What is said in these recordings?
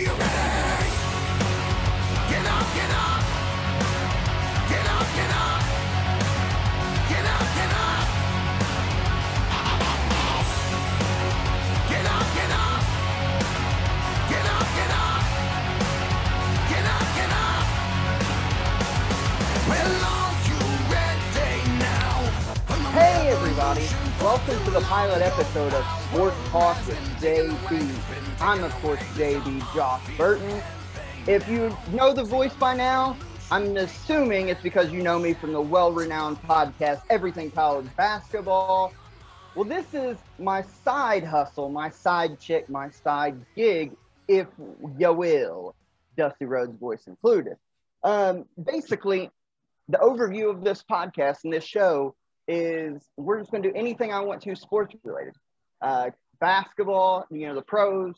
Are you ready? Get up, get up! Get up, get up! Get up, get up! Get up, get up! Get up, get up! Get up, get up! Well, are you ready now? Hey everybody! Welcome to the pilot episode of Sports Talk with JB. I'm, of course, JB Josh Burton. If you know the voice by now, I'm assuming it's because you know me from the well-renowned podcast, Everything College Basketball. Well, this is my side hustle, my side chick, my side gig, if you will, Dusty Rhodes' voice included. Basically, the overview of this podcast and this show is we're just going to do anything I want to sports related. Basketball, you know, the pros,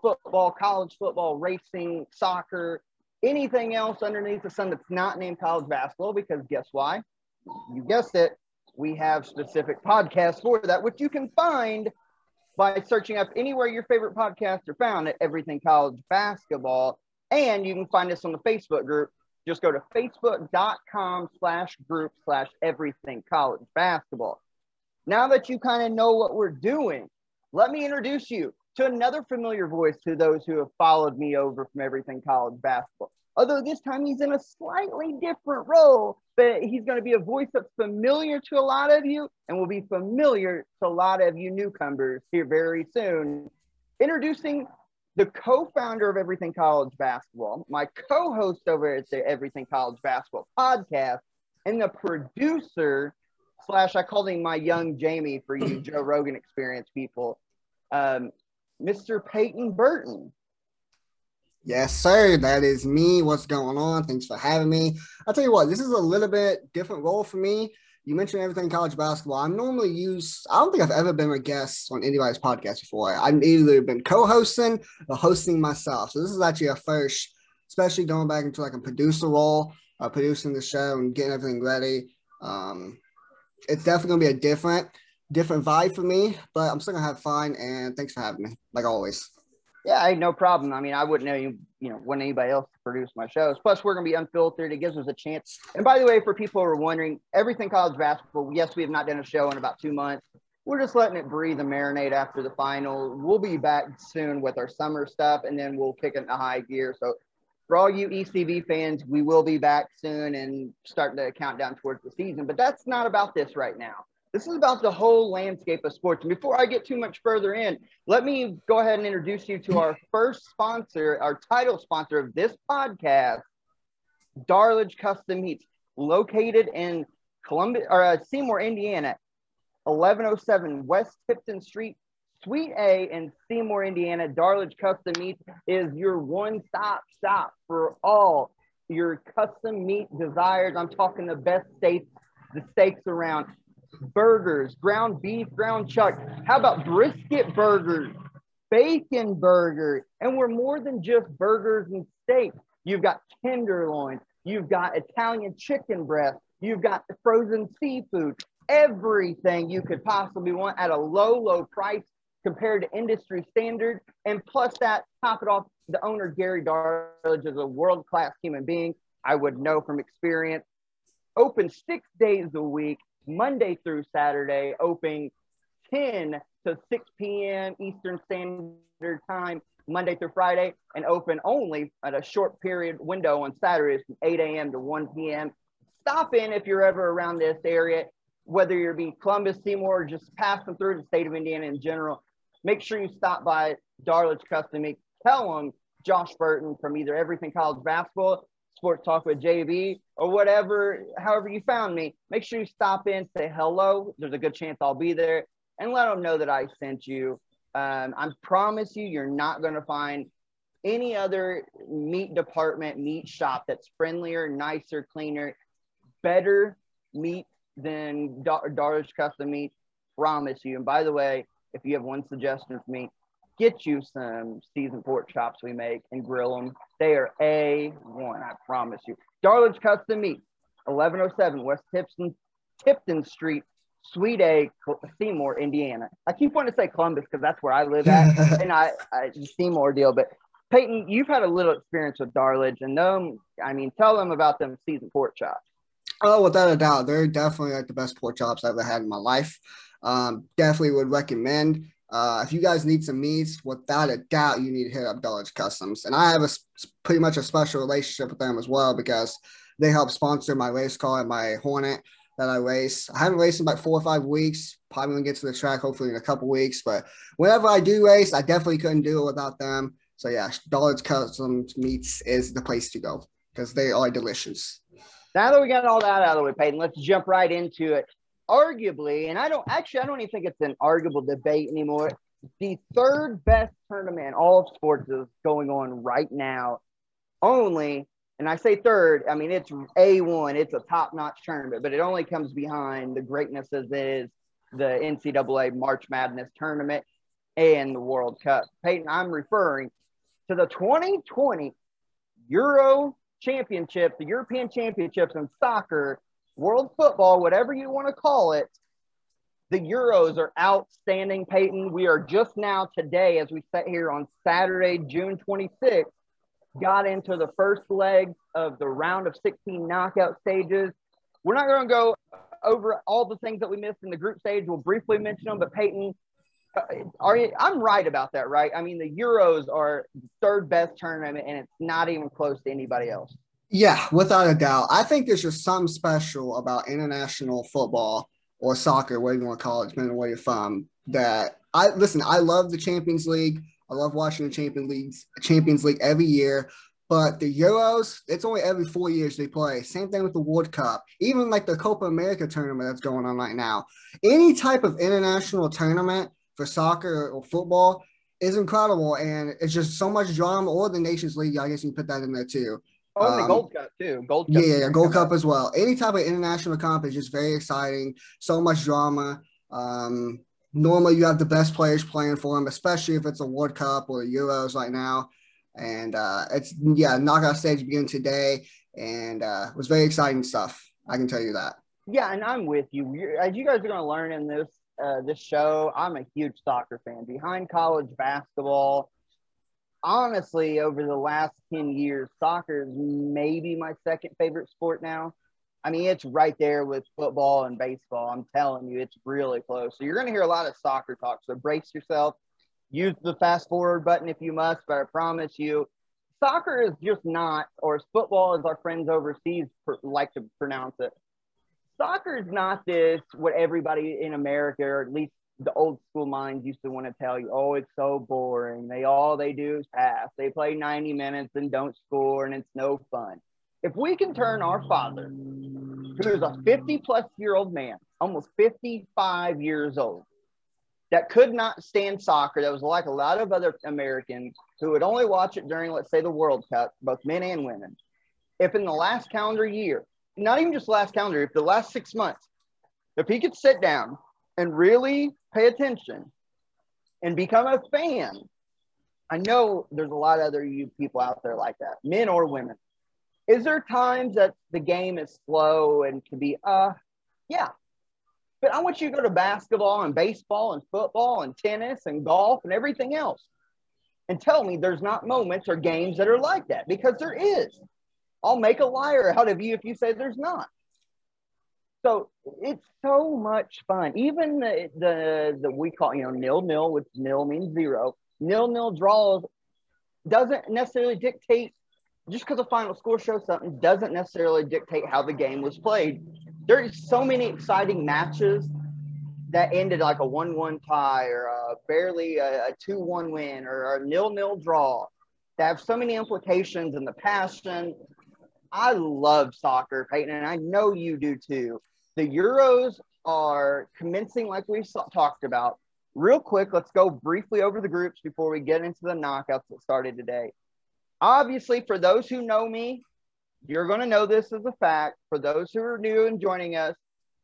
football, college football, racing, soccer, anything else underneath the sun that's not named college basketball, because guess why? You guessed it. We have specific podcasts for that, which you can find by searching up anywhere your favorite podcasts are found at Everything College Basketball. And you can find us on the Facebook group. Just go to facebook.com/group/everythingcollegebasketball. Now that you kind of know what we're doing, let me introduce you to another familiar voice to those who have followed me over from Everything College Basketball. Although this time he's in a slightly different role, but he's going to be a voice that's familiar to a lot of you and will be familiar to a lot of you newcomers here very soon. Introducing the co-founder of Everything College Basketball, my co-host over at the Everything College Basketball podcast, and the producer slash, I called him my young Jamie for you Joe Rogan experience people, Mr. Peyton Burton. Yes, sir. That is me. What's going on? Thanks for having me. I'll tell you what, this is a little bit different role for me. You mentioned Everything College Basketball. I'm normally used, I don't think I've ever been a guest on anybody's podcast before. I've either been co-hosting or hosting myself. So this is actually a first, especially going back into like a producer role, producing the show and getting everything ready. It's definitely going to be a different vibe for me, but I'm still going to have fun, and thanks for having me, like always. Yeah, no problem. I mean, I wouldn't know you want anybody else to produce my shows. Plus, we're going to be unfiltered. It gives us a chance. And by the way, for people who are wondering, Everything College Basketball, yes, we have not done a show in about 2 months. We're just letting it breathe and marinate after the final. We'll be back soon with our summer stuff, and then we'll kick it into high gear. So for all you ECB fans, we will be back soon and start the countdown towards the season. But that's not about this right now. This is about the whole landscape of sports. And before I get too much further in, let me go ahead and introduce you to our first sponsor, our title sponsor of this podcast, Darlidge Custom Meats, located in Seymour, Indiana, 1107 West Tipton Street, Suite A in Seymour, Indiana. Darlidge Custom Meats is your one-stop shop for all your custom meat desires. I'm talking the best steaks, the steaks around. Burgers, ground beef, ground chuck. How about brisket burgers, bacon burgers? And we're more than just burgers and steaks. You've got tenderloin. You've got Italian chicken breast. You've got the frozen seafood. Everything you could possibly want at a low, low price compared to industry standard. And plus that, top it off, the owner, Gary Darlidge, is a world-class human being. I would know from experience. Open 6 days a week. Monday through Saturday, open 10 to 6 p.m. Eastern Standard Time, Monday through Friday, and open only at a short period window on Saturdays from 8 a.m. to 1 p.m. Stop in if you're ever around this area, whether you're be Columbus, Seymour, or just passing through the state of Indiana in general. Make sure you stop by Darlidge Custom Meats. Tell them Josh Burton from either Everything College Basketball, Sports Talk with JB, or whatever, however you found me, make sure you stop in, say hello. There's a good chance I'll be there, and let them know that I sent you. I promise you, you're not going to find any other meat department, meat shop that's friendlier, nicer, cleaner, better meat than Darlidge Custom Meat. Promise you. And by the way, if you have one suggestion for me, get you some seasoned pork chops we make and grill them. They are A1, I promise you. Darlidge Custom Meats, 1107 West Tipton Street, Suite A, Seymour, Indiana. I keep wanting to say Columbus because that's where I live at, and I Seymour deal, but Peyton, you've had a little experience with Darlidge, and tell them about them seasoned pork chops. Oh, without a doubt, they're definitely like the best pork chops I've ever had in my life. Definitely would recommend. If you guys need some meats, without a doubt, you need to hit up Darlidge Customs. And I have pretty much a special relationship with them as well, because they help sponsor my race car and my Hornet that I race. I haven't raced in about 4 or 5 weeks. Probably going to get to the track hopefully in a couple weeks. But whenever I do race, I definitely couldn't do it without them. So, yeah, Darlidge Customs Meats is the place to go because they are delicious. Now that we got all that out of the way, Peyton, let's jump right into it. Arguably, and I don't even think it's an arguable debate anymore. The third best tournament in all of sports is going on right now. Only, and I say third, I mean, it's A1, it's a top-notch tournament, but it only comes behind the greatness as it is the NCAA March Madness tournament and the World Cup. Peyton, I'm referring to the 2020 Euro Championship, the European Championships in soccer, world football, whatever you want to call it. The Euros are outstanding, Peyton. We are just now today, as we sit here on Saturday, June 26th, got into the first leg of the round of 16 knockout stages. We're not going to go over all the things that we missed in the group stage. We'll briefly mention them, but Peyton, I'm right about that, right? I mean, the Euros are the third best tournament, and it's not even close to anybody else. Yeah, without a doubt. I think there's just something special about international football or soccer, whatever you want to call it, depending on where you're from. I love the Champions League. I love watching the Champions League every year. But the Euros, it's only every 4 years they play. Same thing with the World Cup. Even like the Copa America tournament that's going on right now. Any type of international tournament for soccer or football is incredible. And it's just so much drama. Or the Nations League, I guess you can put that in there too. Oh, and the Gold Cup, too. Gold Cup as well. Any type of international comp is just very exciting. So much drama. Normally, you have the best players playing for them, especially if it's a World Cup or the Euros right now. And knockout stage beginning today. And it was very exciting stuff. I can tell you that. Yeah, and I'm with you. As you guys are going to learn in this show, I'm a huge soccer fan. Behind college basketball, honestly, over the last 10 years, soccer is maybe my second favorite sport now. I mean, it's right there with football and baseball. I'm telling you, it's really close. So you're going to hear a lot of soccer talk, so brace yourself. Use the fast-forward button if you must, but I promise you, soccer is just not, or football as our friends overseas like to pronounce it. Soccer is not this, what everybody in America, or at least the old school minds used to want to tell you, oh, it's so boring. All they do is pass. They play 90 minutes and don't score, and it's no fun. If we can turn our father, who's a 50-plus-year-old man, almost 55 years old, that could not stand soccer, that was like a lot of other Americans who would only watch it during, let's say, the World Cup, both men and women, if in the last calendar year, not even just last calendar year, if the last 6 months, if he could sit down and really pay attention and become a fan. I know there's a lot of other you people out there like that, men or women. Is there times that the game is slow and can be, yeah. But I want you to go to basketball and baseball and football and tennis and golf and everything else and tell me there's not moments or games that are like that, because there is. I'll make a liar out of you if you say there's not. So it's so much fun. Even the we call, nil-nil, which nil means zero. Nil-nil draws doesn't necessarily dictate, just because the final score shows something, doesn't necessarily dictate how the game was played. There's so many exciting matches that ended like a 1-1 tie or barely a 2-1 win or a nil-nil draw that have so many implications and the passion. I love soccer, Peyton, and I know you do too. The Euros are commencing like we talked about. Real quick, let's go briefly over the groups before we get into the knockouts that started today. Obviously, for those who know me, you're going to know this as a fact. For those who are new and joining us,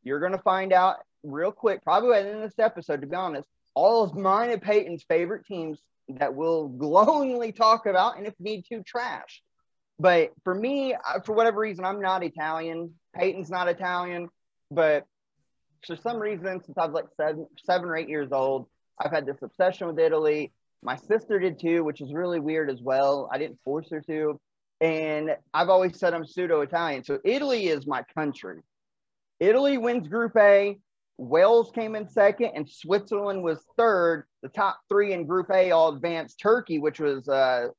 you're going to find out real quick, probably at the end of this episode, to be honest, all of mine and Peyton's favorite teams that we'll glowingly talk about and if need to, trash. But for me, for whatever reason, I'm not Italian. Peyton's not Italian. But for some reason, since I was like seven or 8 years old, I've had this obsession with Italy. My sister did too, which is really weird as well. I didn't force her to. And I've always said I'm pseudo-Italian. So Italy is my country. Italy wins Group A. Wales came in second, and Switzerland was third. The top three in Group A all advanced. Turkey, which was a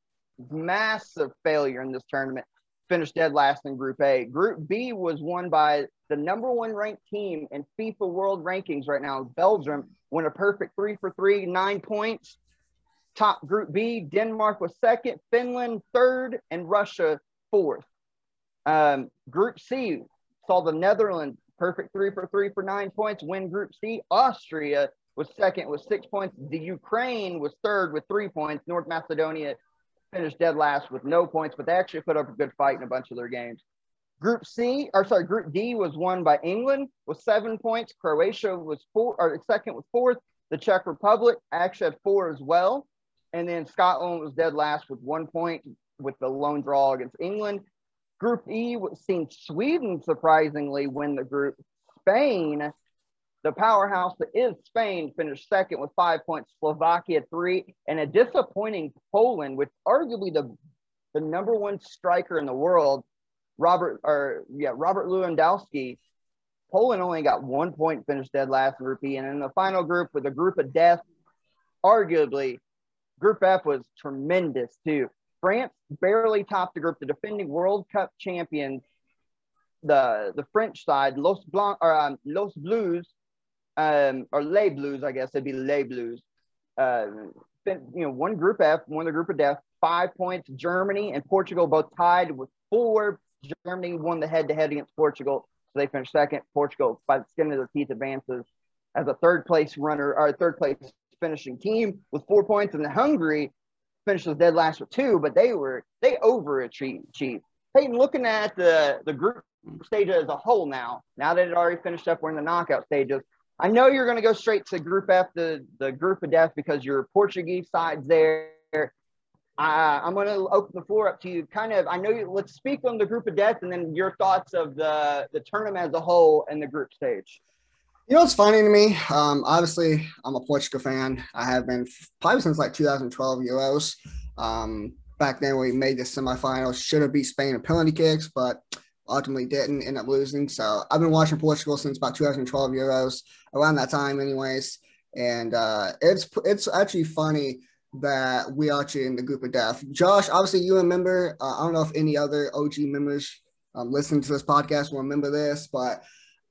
massive failure in this tournament, finished dead last in Group A. Group B was won by the number one ranked team in FIFA World Rankings right now, Belgium, won a perfect 3 for 3, 9 points. Top Group B, Denmark was second, Finland third, and Russia fourth. Group C saw the Netherlands, perfect 3 for 3 for 9 points, win Group C. Austria was second with 6 points. The Ukraine was third with 3 points. North Macedonia finished dead last with no points, but they actually put up a good fight in a bunch of their games. Group D was won by England with 7 points. Croatia was second with 4th. The Czech Republic actually had 4 as well. And then Scotland was dead last with 1 point with the lone draw against England. Group E seen Sweden surprisingly win the group. Spain, the powerhouse that is Spain, finished second with 5 points. Slovakia 3, and a disappointing Poland with arguably the number one striker in the world, Robert Lewandowski. Poland only got 1 point, finished dead last in Group E. And in the final group with a group of death, arguably, Group F was tremendous too. France barely topped the group. The defending World Cup champions, the French side, Les Blues, I guess it'd be Les Blues. Won Group F, won the group of death, 5 points. Germany and Portugal both tied with 4. Germany won the head-to-head against Portugal, so they finished second. Portugal, by the skin of their teeth, advances as a third place finishing team with 4 points, and then Hungary finishes dead last with 2, but they overachieved. Peyton, looking at the group stage as a whole now that it already finished up, we're in the knockout stages. I know you're going to go straight to Group F, the group of death, because your Portuguese side's there. I'm going to open the floor up to you. Let's speak on the group of death and then your thoughts of the tournament as a whole and the group stage. You know what's funny to me? Obviously, I'm a Portugal fan. I have been probably since like 2012 Euros. Back then, we made the semifinals. Should have beat Spain in penalty kicks, but ultimately didn't end up losing. So I've been watching Portugal since about 2012 Euros, around that time, anyways. And it's actually funny that we are actually in the group of death. Josh, obviously, you remember. I don't know if any other OG members listening to this podcast will remember this, but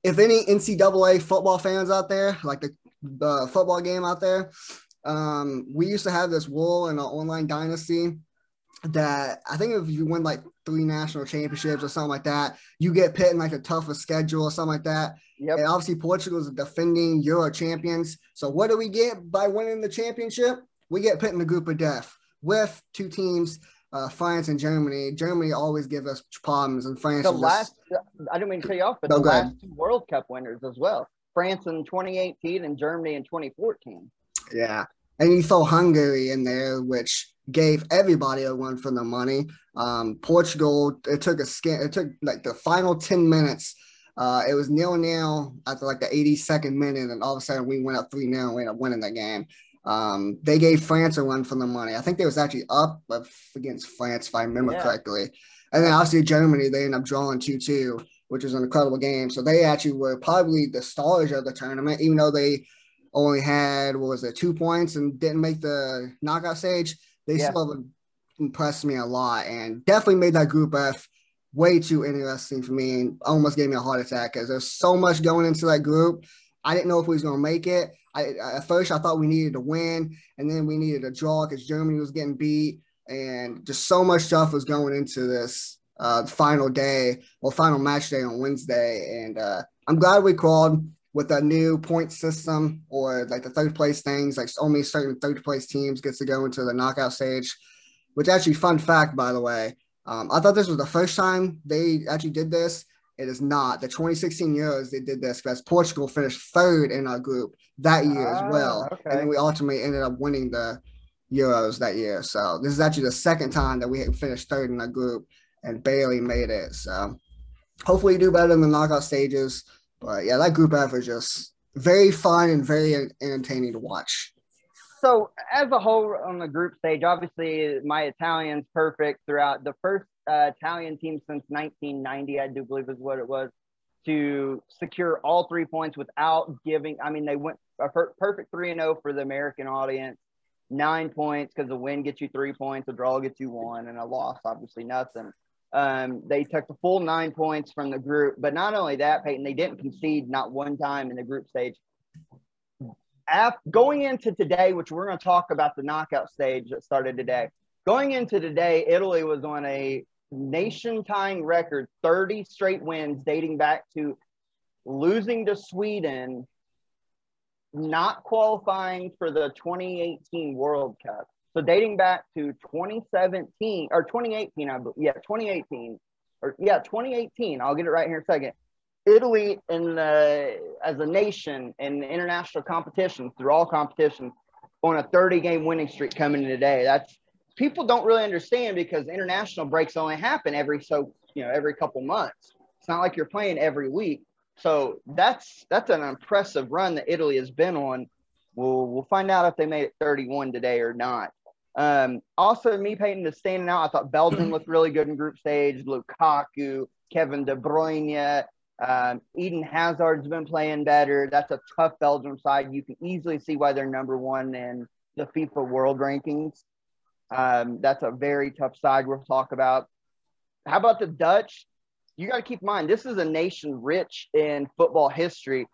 if any NCAA football fans out there, like the football game out there, we used to have this rule in our online dynasty that I think if you win like 3 national championships or something like that, you get put in like the toughest schedule or something like that. Yep. And obviously Portugal is defending Euro champions. So what do we get by winning the championship? We get put in the group of death with 2 teams. France and Germany. Germany always give us problems, and France. I didn't mean to cut you off, but the last 2 World Cup winners as well. France in 2018 and Germany in 2014. Yeah, and you throw Hungary in there, which gave everybody a run for their money. Portugal, it took like the final 10 minutes. It was 0-0 after like the 82nd minute, and all of a sudden we went up 3-0 and we ended up winning the game. They gave France a run for the money. I think they was actually up against France, if I remember correctly. And then obviously Germany, they ended up drawing 2-2, which was an incredible game. So they actually were probably the stars of the tournament, even though they only had, 2 points and didn't make the knockout stage. They still impressed me a lot and definitely made that Group F way too interesting for me and almost gave me a heart attack because there's so much going into that group. I didn't know if we was going to make it. At first, I thought we needed to win, and then we needed a draw because Germany was getting beat, and just so much stuff was going into this final match day on Wednesday. And I'm glad we crawled with a new point system or like the third place things. Like only certain third place teams gets to go into the knockout stage, which actually, fun fact, by the way, I thought this was the first time they actually did this. It is not. The 2016 Euros, they did this because Portugal finished third in our group that year as well. Okay. And then we ultimately ended up winning the Euros that year. So this is actually the second time that we had finished third in our group and barely made it. So hopefully do better in the knockout stages. But, yeah, that Group F was just very fun and very entertaining to watch. So as a whole on the group stage, obviously my Italian's perfect throughout. The first Italian team since 1990, I do believe is what it was, to secure all 3 points without giving. I mean, they went a perfect 3-0 for the American audience. 9 points because a win gets you 3 points, a draw gets you one, and a loss, obviously, nothing. They took the full 9 points from the group. But not only that, Peyton, they didn't concede not one time in the group stage. Going into today, which we're going to talk about the knockout stage that started today. Going into today, Italy was on a nation-tying record, 30 straight wins dating back to losing to Sweden, not qualifying for the 2018 World Cup. So dating back to 2017 or 2018, I believe. Yeah, 2018. Or yeah, 2018. I'll get it right here in a second. Italy as a nation in international competitions, through all competitions, on a 30-game winning streak coming today. That's people don't really understand, because international breaks only happen every couple months. It's not like you're playing every week. So that's an impressive run that Italy has been on. We'll find out if they made it 31 today or not. Also, me, Peyton, is standing out. I thought Belgium looked really good in group stage. Lukaku, Kevin De Bruyne, Eden Hazard's been playing better. That's a tough Belgium side. You can easily see why they're number one in the FIFA World Rankings. That's a very tough side we'll talk about. How about the Dutch? You got to keep in mind, this is a nation rich in football history.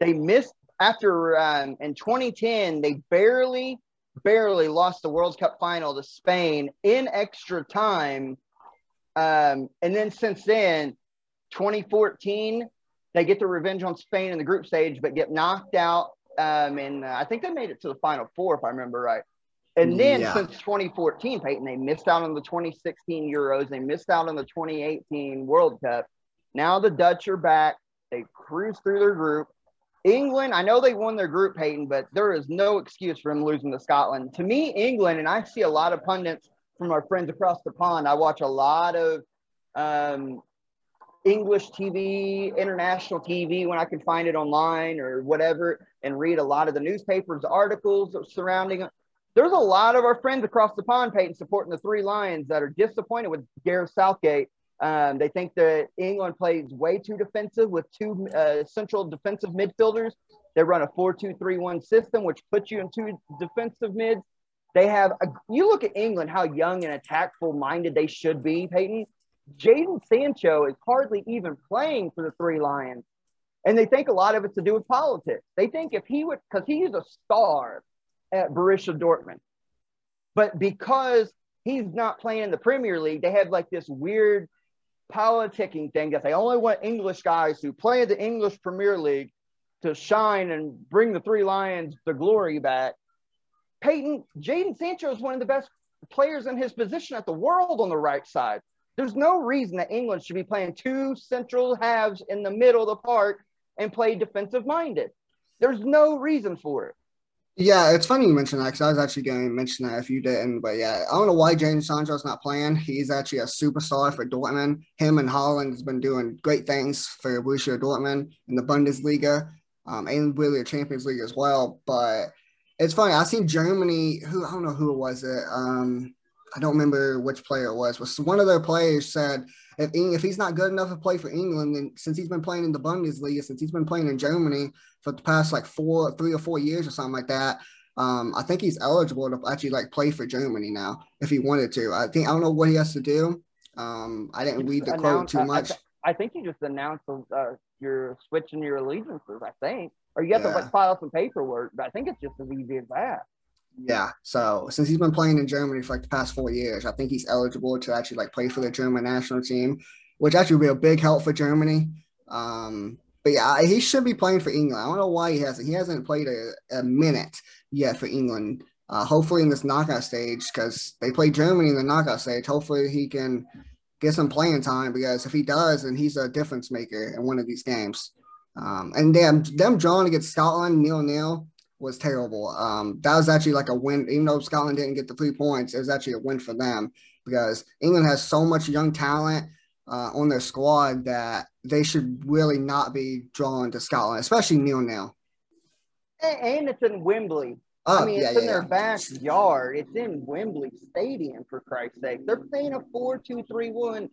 They missed after in 2010, they barely lost the World Cup final to Spain in extra time. And then since then, 2014, they get the revenge on Spain in the group stage, but get knocked out. And I think they made it to the Final Four, if I remember right. And then since 2014, Peyton, they missed out on the 2016 Euros. They missed out on the 2018 World Cup. Now the Dutch are back. They cruise through their group. England, I know they won their group, Peyton, but there is no excuse for them losing to Scotland. To me, England, and I see a lot of pundits from our friends across the pond. I watch a lot of English TV, international TV when I can find it online or whatever, and read a lot of the newspapers, articles surrounding them. There's a lot of our friends across the pond, Peyton, supporting the Three Lions that are disappointed with Gareth Southgate. They think that England plays way too defensive with two central defensive midfielders. They run a 4-2-3-1 system, which puts you in two defensive mids. They have – you look at England, how young and attackful-minded they should be, Peyton. Jadon Sancho is hardly even playing for the Three Lions. And they think a lot of it's to do with politics. They think if he would – because he is a star – at Borussia Dortmund. But because he's not playing in the Premier League, they have like this weird politicking thing that they only want English guys who play in the English Premier League to shine and bring the Three Lions the glory back. Peyton, Jadon Sancho is one of the best players in his position at the world on the right side. There's no reason that England should be playing two central halves in the middle of the park and play defensive-minded. There's no reason for it. Yeah, it's funny you mentioned that, because I was actually going to mention that if you didn't. But yeah, I don't know why Jadon Sancho's not playing. He's actually a superstar for Dortmund. Him and Haaland has been doing great things for Borussia Dortmund in the Bundesliga, and really the Champions League as well. But it's funny. I seen Germany, who I don't know who it was. I don't remember which player it was, but one of their players said if he's not good enough to play for England, then since he's been playing in the Bundesliga, since he's been playing in Germany for the past like three or four years or something like that, I think he's eligible to actually like play for Germany now if he wanted to. I don't know what he has to do. I didn't read the quote too much. I think you just announced you're switching your allegiances, I think. Or you have to like file some paperwork, but I think it's just as easy as that. Yeah, so since he's been playing in Germany for like the past 4 years, I think he's eligible to actually like play for the German national team, which actually would be a big help for Germany. But yeah, he should be playing for England. I don't know why he hasn't. He hasn't played a minute yet for England. Hopefully in this knockout stage, because they play Germany in the knockout stage. Hopefully he can get some playing time, because if he does, then he's a difference maker in one of these games. And them drawing against Scotland 0-0. Was terrible. That was actually like a win. Even though Scotland didn't get the 3 points, it was actually a win for them, because England has so much young talent on their squad that they should really not be drawn to Scotland, especially 0-0. And it's in Wembley. I mean, it's in their backyard. It's in Wembley Stadium, for Christ's sake. They're playing a 4-2-3-1,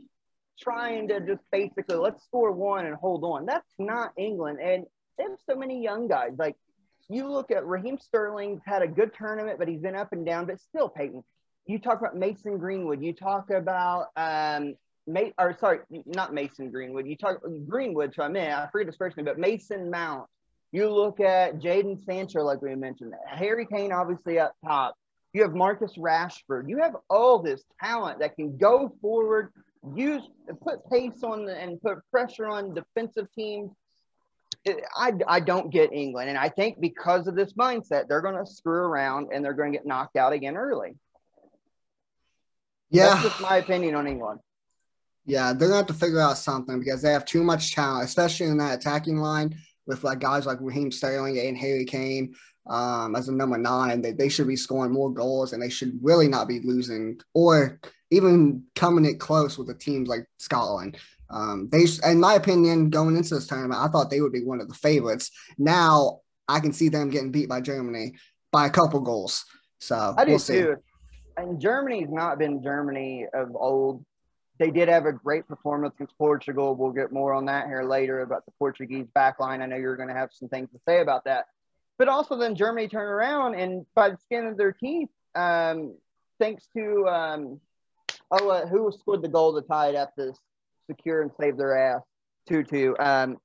trying to just basically, let's score one and hold on. That's not England. And they have so many young guys. Like, you look at Raheem Sterling's had a good tournament, but he's been up and down. But still, Peyton, you talk about Mason Greenwood. You talk about Greenwood, so I forget his first name, but Mason Mount. You look at Jadon Sancho, like we mentioned, Harry Kane, obviously up top. You have Marcus Rashford. You have all this talent that can go forward, put pace on and put pressure on defensive teams. I don't get England, and I think because of this mindset, they're going to screw around and they're going to get knocked out again early. Yeah, that's just my opinion on England. Yeah, they're going to have to figure out something because they have too much talent, especially in that attacking line with like guys like Raheem Sterling and Harry Kane as a number 9. They should be scoring more goals, and they should really not be losing or even coming it close with the teams like Scotland. They, in my opinion, going into this tournament, I thought they would be one of the favorites. Now I can see them getting beat by Germany by a couple goals. So I do too. And Germany's not been Germany of old. They did have a great performance against Portugal. We'll get more on that here later about the Portuguese back line. I know you're going to have some things to say about that. But also then Germany turned around and by the skin of their teeth, thanks to who scored the goal to tie it up to secure and save their ass 2-2.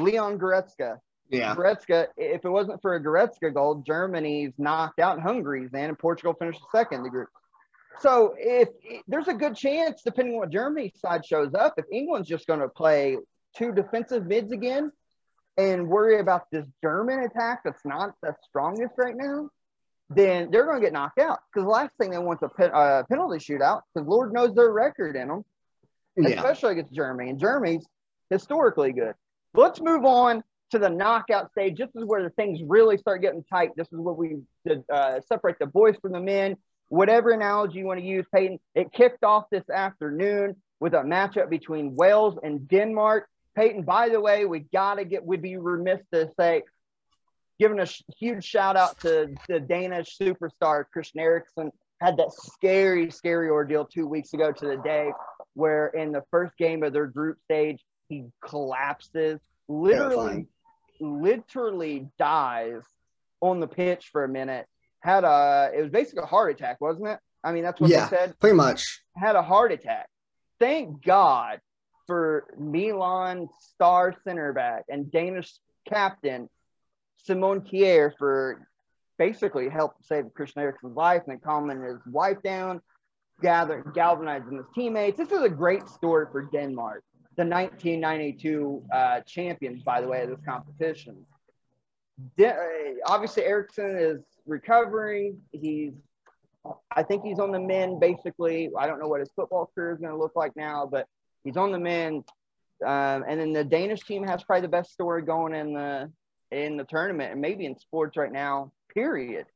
Leon Goretzka. Yeah. Goretzka, if it wasn't for a Goretzka goal, Germany's knocked out and Hungary's then, and Portugal finished second in the group. So if there's a good chance, depending on what Germany's side shows up, if England's just going to play two defensive mids again and worry about this German attack that's not the strongest right now, then they're going to get knocked out. Because the last thing they want is a penalty shootout, because Lord knows their record in them, especially against Germany. And Germany's historically good. Let's move on to the knockout stage. This is where the things really start getting tight. This is where we separate the boys from the men. Whatever analogy you want to use, Peyton, it kicked off this afternoon with a matchup between Wales and Denmark. Peyton, by the way, we'd be remiss to say, giving a huge shout out to the Danish superstar, Christian Eriksen, had that scary, scary ordeal 2 weeks ago to the day where in the first game of their group stage, he collapses, literally dies on the pitch for a minute. It was basically a heart attack, wasn't it? I mean, that's what they said. Pretty much. Had a heart attack. Thank God for Milan star center back and Danish captain Simon Kjær for basically helping save Christian Eriksen's life and calming his wife down, galvanizing his teammates. This is a great story for Denmark, the 1992 champions, by the way, of this competition. Obviously, Eriksen is recovering. I think he's on the mend, basically. I don't know what his football career is going to look like now, but he's on the mend. And then the Danish team has probably the best story going in the tournament and maybe in sports right now, period.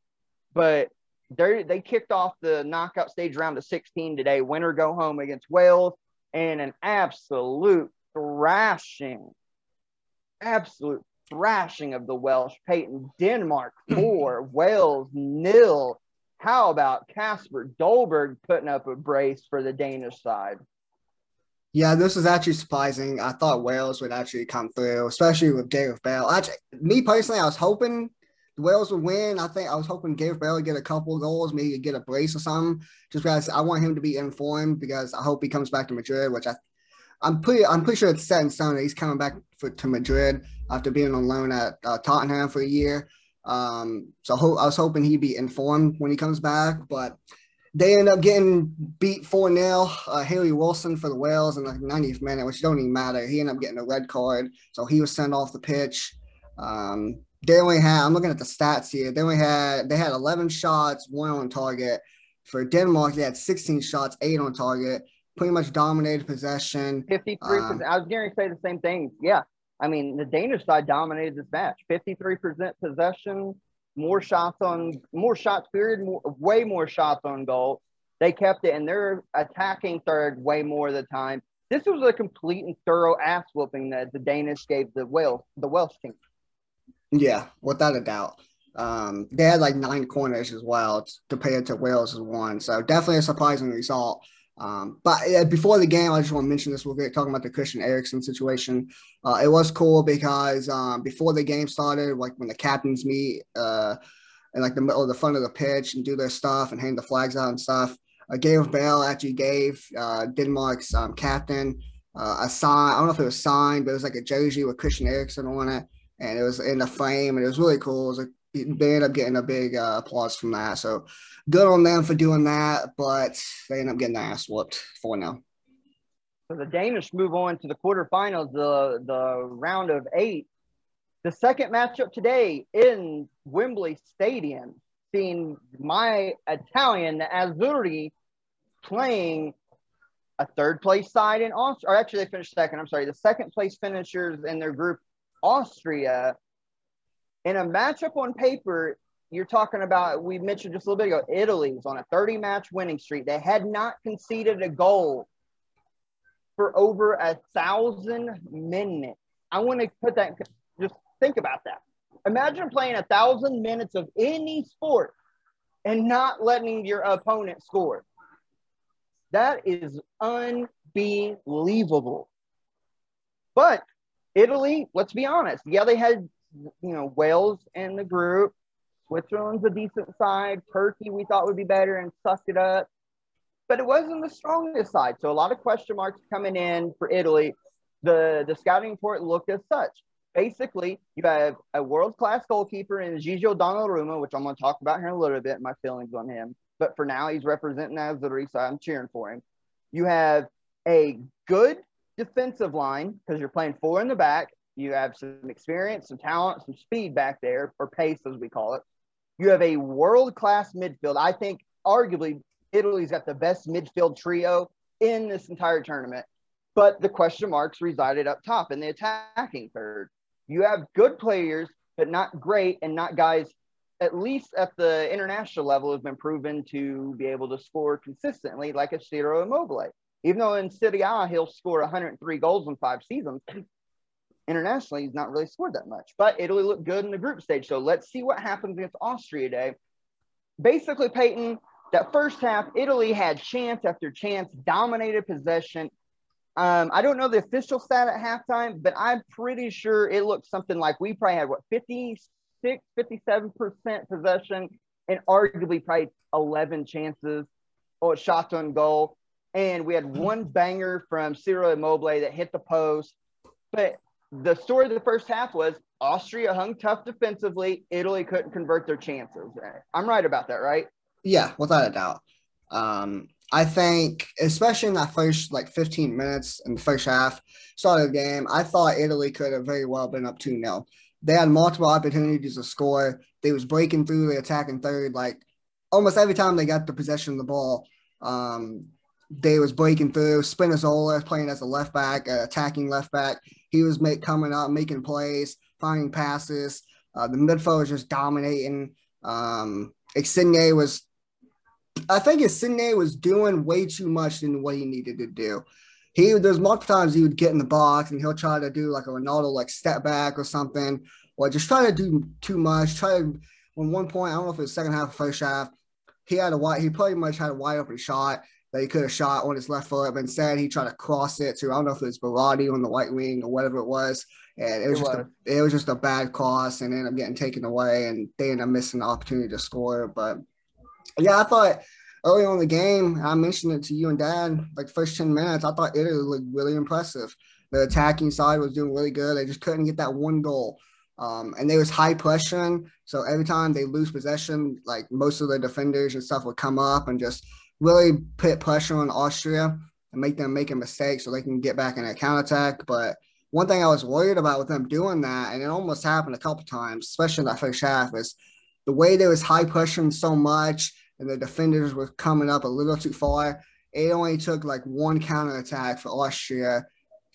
But they kicked off the knockout stage round of 16 today. Winner go home against Wales, and an absolute thrashing of the Welsh. Peyton, Denmark 4, Wales 0. How about Kasper Dolberg putting up a brace for the Danish side? Yeah, this is actually surprising. I thought Wales would actually come through, especially with Gareth Bale. Me personally, I was hoping Wales would win. I was hoping Gareth Bale would get a couple of goals, maybe get a brace or something, just because I want him to be informed, because I hope he comes back to Madrid, which I'm pretty sure it's set in stone that he's coming back to Madrid after being on loan at Tottenham for a year. So I was hoping he'd be informed when he comes back, but they end up getting beat 4-0. Harry Wilson for the Wales in the 90th minute, which don't even matter. He ended up getting a red card, so he was sent off the pitch. I'm looking at the stats here. They had 11 shots, 1 on target. For Denmark, they had 16 shots, 8 on target. Pretty much dominated possession. 53%. I was going to say the same thing. Yeah. I mean, the Danish side dominated this match. 53% possession, way more shots on goal. They kept it, and they're attacking third way more of the time. This was a complete and thorough ass whooping that the Danish gave the Welsh team. Yeah, without a doubt. They had like 9 corners as well compared to Wales' 1. So definitely a surprising result. But before the game, I just want to mention this. We'll get talking about the Christian Eriksen situation. It was cool because before the game started, like when the captains meet in like the middle of the front of the pitch and do their stuff and hang the flags out and stuff, Gareth Bale actually gave Denmark's captain a sign. I don't know if it was signed, but it was like a jersey with Christian Eriksen on it, and it was in the frame, and it was really cool. It was like, they ended up getting a big applause from that. So good on them for doing that, but they ended up getting their ass whooped 4-0. So the Danish move on to the quarterfinals, the round of 8. The second matchup today in Wembley Stadium, seeing my Italian, the Azzurri, playing a third-place side in Austria. Or actually, they finished second. I'm sorry. The second-place finishers in their group, Austria. In a matchup on paper, you're talking about, we mentioned just a little bit ago, Italy's on a 30-match winning streak. They had not conceded a goal for over 1,000 minutes. I want to put that, just think about that. Imagine playing 1,000 minutes of any sport and not letting your opponent score. That is unbelievable. But Italy, let's be honest, yeah, they had, you know, Wales in the group. Switzerland's a decent side. Turkey we thought would be better and sucked it up. But it wasn't the strongest side. So a lot of question marks coming in for Italy. The scouting report looked as such. Basically, you have a world-class goalkeeper in Gigio Donnarumma, which I'm going to talk about here in a little bit, my feelings on him. But for now, he's representing Azzurri, so I'm cheering for him. You have a good defensive line because you're playing 4 in the back. You have some experience, some talent, some speed back there, or pace as we call it. You have a world-class midfield. I think arguably Italy's got the best midfield trio in this entire tournament, but the question marks resided up top in the attacking third. You have good players, but not great, and not guys, at least at the international level, have been proven to be able to score consistently like a Ciro Immobile. Even though in Serie A he'll score 103 goals in 5 seasons, internationally, he's not really scored that much, but Italy looked good in the group stage. So let's see what happens against Austria today. Basically, Peyton, that first half, Italy had chance after chance, dominated possession. I don't know the official stat at halftime, but I'm pretty sure it looked something like we probably had, what, 56, 57% possession and arguably probably 11 chances or shots on goal. And we had one banger from Ciro Immobile that hit the post, but the story of the first half was Austria hung tough defensively. Italy couldn't convert their chances. I'm right about that, right? Yeah, without a doubt. I think, especially in that first, 15 minutes in the first half, start of the game, I thought Italy could have very well been up 2-0. They had multiple opportunities to score. They was breaking through the attacking third. Almost every time they got the possession of the ball, they was breaking through. Spinazzola playing as a left back, attacking left back. He was coming up, making plays, finding passes. The midfield was just dominating. I think Insigne was doing way too much than what he needed to do. There's multiple times he would get in the box and he'll try to do like a Ronaldo step back or something, or just try to do too much. On one point, I don't know if it was second half or first half, he pretty much had a wide open shot that he could have shot on his left foot, but instead he tried to cross it to, I don't know if it was Verratti on the right wing or whatever it was, and it was just a bad cross and ended up getting taken away, and they ended up missing the opportunity to score. But yeah, I thought early on in the game, I mentioned it to you and Dad, the first 10 minutes, I thought Italy looked really impressive. The attacking side was doing really good. They just couldn't get that one goal. And they was high pressing, so every time they lose possession, most of the defenders and stuff would come up and just really put pressure on Austria and make them make a mistake so they can get back in a counterattack. But one thing I was worried about with them doing that, and it almost happened a couple times, especially in that first half, is the way they was high pressuring so much and the defenders were coming up a little too far. It only took one counterattack for Austria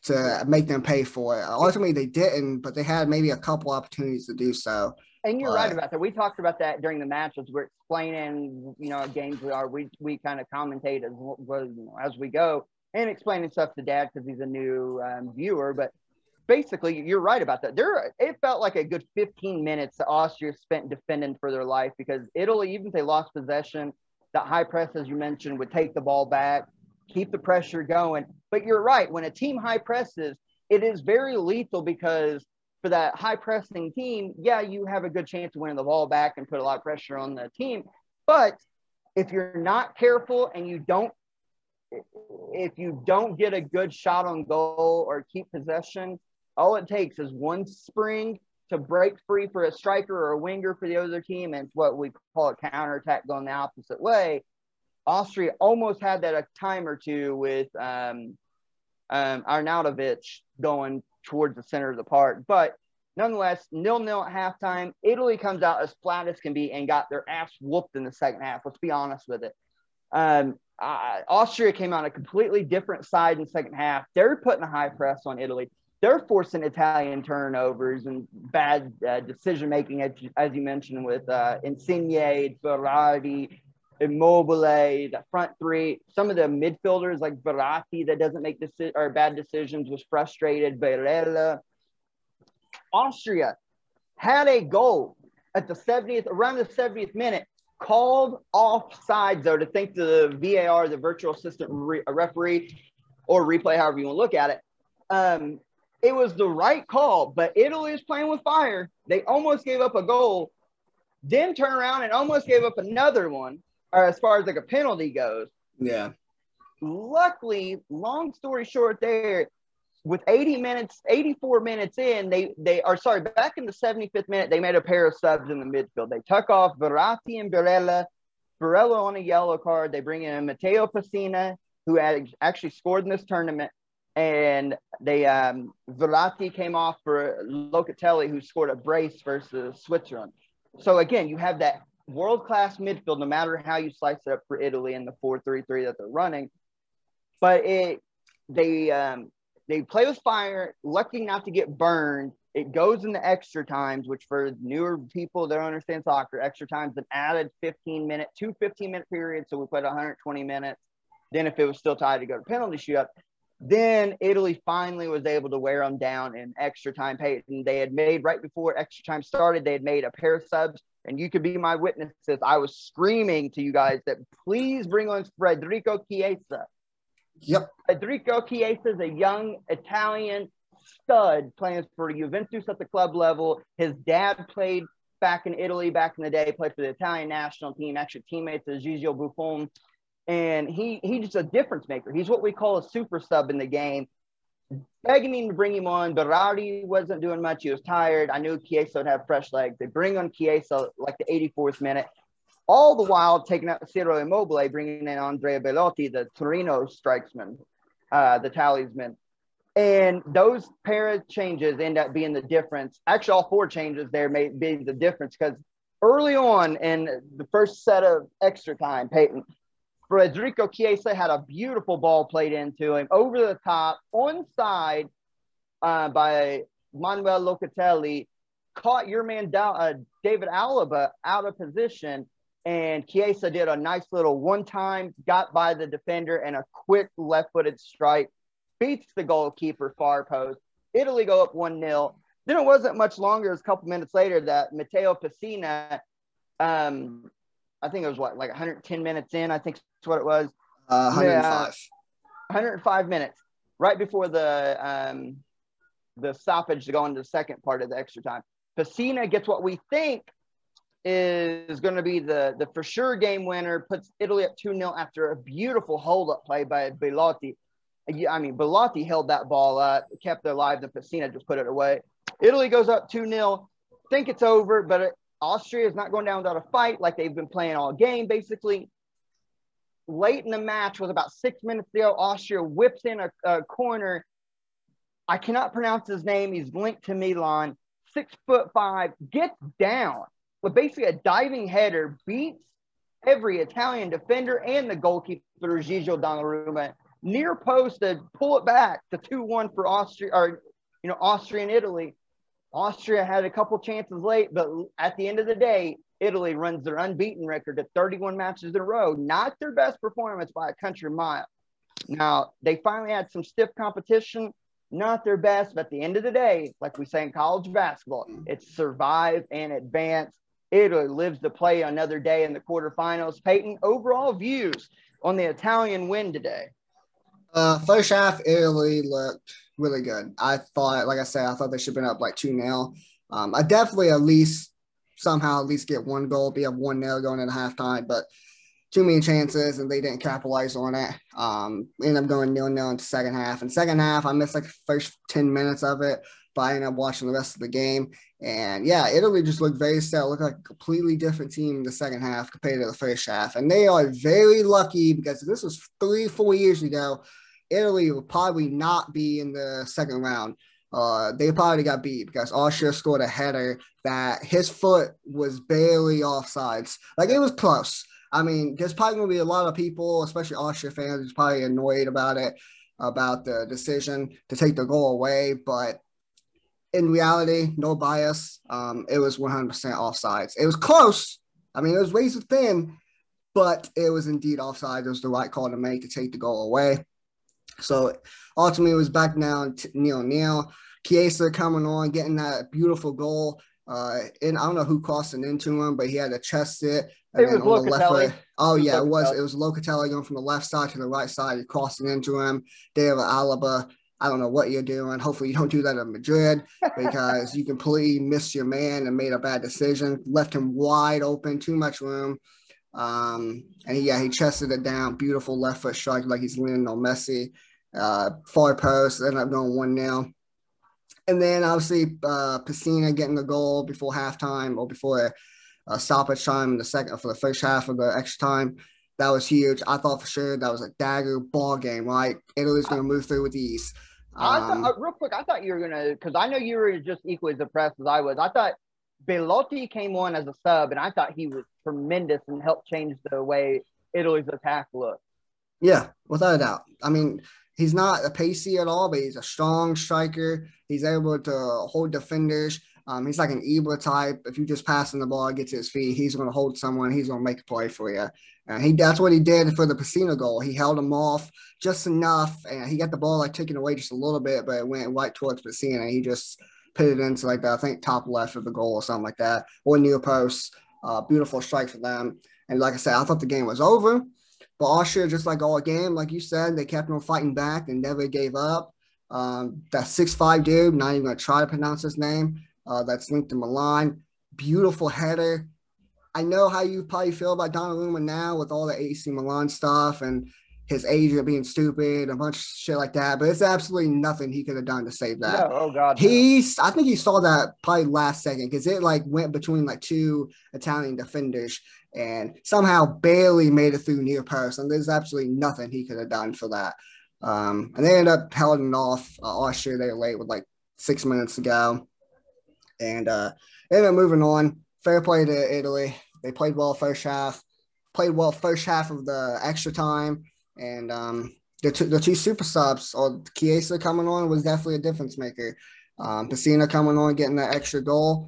to make them pay for it. Ultimately, they didn't, but they had maybe a couple opportunities to do so. And you're right about that. We talked about that during the matches. We're explaining, games we kind of commentate as we go and explaining stuff to Dad because he's a new viewer. But basically, you're right about that. There, it felt like a good 15 minutes that Austria spent defending for their life, because Italy, even if they lost possession, that high press, as you mentioned, would take the ball back, keep the pressure going. But you're right. When a team high presses, it is very lethal, because for that high pressing team, yeah, you have a good chance of winning the ball back and put a lot of pressure on the team. But if you're not careful and if you don't get a good shot on goal or keep possession, all it takes is one spring to break free for a striker or a winger for the other team, and it's what we call a counterattack going the opposite way. Austria almost had that a time or two with Arnautovic going towards the center of the park. But nonetheless, 0-0 at halftime. Italy comes out as flat as can be and got their ass whooped in the second half. Let's be honest with it. Austria came out on a completely different side in the second half. They're putting a high press on Italy. They're forcing Italian turnovers and bad decision-making, as you mentioned, with Insigne, Verratti, Immobile, the front three. Some of the midfielders, like Verratti, that doesn't make bad decisions, was frustrated. Barella. Austria had a goal at the 70th, around the 70th minute, called offside, though, to think the VAR, the virtual assistant referee, or replay, however you want to look at it. It was the right call, but Italy is playing with fire. They almost gave up a goal, then turn around and almost gave up another one, or as far as like a penalty goes. Yeah. Luckily, long story short there, with 84 minutes in, back in the 75th minute, they made a pair of subs in the midfield. They took off Verratti and Barella. Barella on a yellow card. They bring in Matteo Pessina, who had actually scored in this tournament. And they Verratti came off for Locatelli, who scored a brace versus Switzerland. So, again, you have that world-class midfield, no matter how you slice it up for Italy in the 4-3-3 that they're running. But they play with fire, lucky not to get burned. It goes into extra times, which for newer people that don't understand soccer, extra times an added 15-minute, two 15-minute periods. So we played 120 minutes. Then if it was still tied, to go to penalty shootout. Then Italy finally was able to wear them down in extra time. Peyton, they had made, right before extra time started, they had made a pair of subs. And you could be my witnesses. I was screaming to you guys that please bring on Federico Chiesa. Yep. Federico Chiesa is a young Italian stud playing for Juventus at the club level. His dad played back in Italy back in the day, played for the Italian national team, actually teammates of Gigio Buffon. And he's just a difference maker. He's what we call a super sub in the game. Begging him to bring him on. Berardi wasn't doing much. He was tired. I knew Chiesa would have fresh legs. They bring on Chiesa like the 84th minute. All the while taking out Ciro Immobile, bringing in Andrea Belotti, the Torino strikesman, the talisman. And those pair of changes end up being the difference. Actually, all four changes there may be the difference, because early on in the first set of extra time, Peyton, Federico Chiesa had a beautiful ball played into him, over the top, onside by Manuel Locatelli, caught your man David Alaba out of position, and Chiesa did a nice little one-time, got by the defender, and a quick left-footed strike, beats the goalkeeper far post. Italy go up 1-0. Then it wasn't much longer, it was a couple minutes later, that Matteo Pessina, I think it was what, like 110 minutes in, I think that's what it was. 105. 105 minutes, right before the stoppage to go into the second part of the extra time. Pessina gets what we think is going to be the for sure game winner, puts Italy up 2-0 after a beautiful hold-up play by Belotti. I mean, Belotti held that ball up, kept it alive, then Pessina just put it away. Italy goes up 2-0, think it's over, but Austria is not going down without a fight, like they've been playing all game, basically. Late in the match, with about 6 minutes to go, Austria whips in a corner. I cannot pronounce his name. He's linked to Milan. 6'5", gets down with basically a diving header, beats every Italian defender and the goalkeeper, Gigio Donnarumma, near post to pull it back to 2-1 for Austria, or, you know, Austria and Italy. Austria had a couple chances late, but at the end of the day, Italy runs their unbeaten record to 31 matches in a row. Not their best performance by a country mile. Now, they finally had some stiff competition. not their best, but at the end of the day, like we say in college basketball, it's survive and advance. Italy lives to play another day in the quarterfinals. Peyton, overall views on the Italian win today? First half, Italy looked really good. I thought, like I said, I thought they should have been up like 2-0. I definitely at least get one goal, be up 1-0 going into halftime, but too many chances and they didn't capitalize on it. End up going 0-0 into second half. And second half, I missed like the first 10 minutes of it, but I ended up watching the rest of the game. And yeah, Italy just looked very set, looked like a completely different team in the second half compared to the first half. And they are very lucky, because if this was 3-4 years ago, Italy would probably not be in the second round. They probably got beat because Austria scored a header that his foot was barely offsides. Like, it was close. I mean, there's probably going to be a lot of people, especially Austria fans, who's probably annoyed about it, about the decision to take the goal away. But in reality, no bias, it was 100% offsides. It was close. I mean, it was razor thin, but it was indeed offsides. It was the right call to make to take the goal away. So ultimately, it was back down 0-0. Chiesa coming on, getting that beautiful goal. And I don't know who crossed it into him, but he had to chest it. And it was Locatelli. Oh, yeah, it was. It was Locatelli going from the left side to the right side, crossing into him. David Alaba, I don't know what you're doing. Hopefully you don't do that in Madrid, because you completely missed your man and made a bad decision, left him wide open, too much room. And he chested it down. Beautiful left foot strike, like he's leaning on Messi. Far post, ended up going 1-0. And then, obviously, Pessina getting the goal before halftime, or before stoppage time in the second, for the first half of the extra time. That was huge. I thought for sure that was a dagger ball game, right? Italy's going to move through with ease. Real quick, I thought you were going to, because I know you were just equally as impressed as I was. I thought Belotti came on as a sub, and I thought he was tremendous and helped change the way Italy's attack looked. Yeah, without a doubt. I mean, he's not a pacey at all, but he's a strong striker. He's able to hold defenders. He's like an Ibra type. If you just pass him the ball, get to his feet, he's going to hold someone. He's going to make a play for you. And that's what he did for the Pessina goal. He held him off just enough, and he got the ball like taken away just a little bit, but it went right towards Pessina. He just put it into like the, I think, top left of the goal or something like that, or near post. Beautiful strike for them. And like I said, I thought the game was over. But Austria, just like all game, like you said, they kept on fighting back and never gave up. That 6'5 dude, not even going to try to pronounce his name, that's linked to Milan. Beautiful header. I know how you probably feel about Donnarumma now with all the AC Milan stuff and his agent being stupid, a bunch of shit like that. But it's absolutely nothing he could have done to save that. No, oh, God. I think he saw that probably last second, because it like went between like two Italian defenders and somehow barely made it through near post. And there's absolutely nothing he could have done for that. And they ended up holding off Austria. They were late with like 6 minutes to go. And they ended up moving on. Fair play to Italy. They played well first half. Played well first half of the extra time. And the two super subs, or Chiesa coming on, was definitely a difference maker. Pessina coming on, getting that extra goal,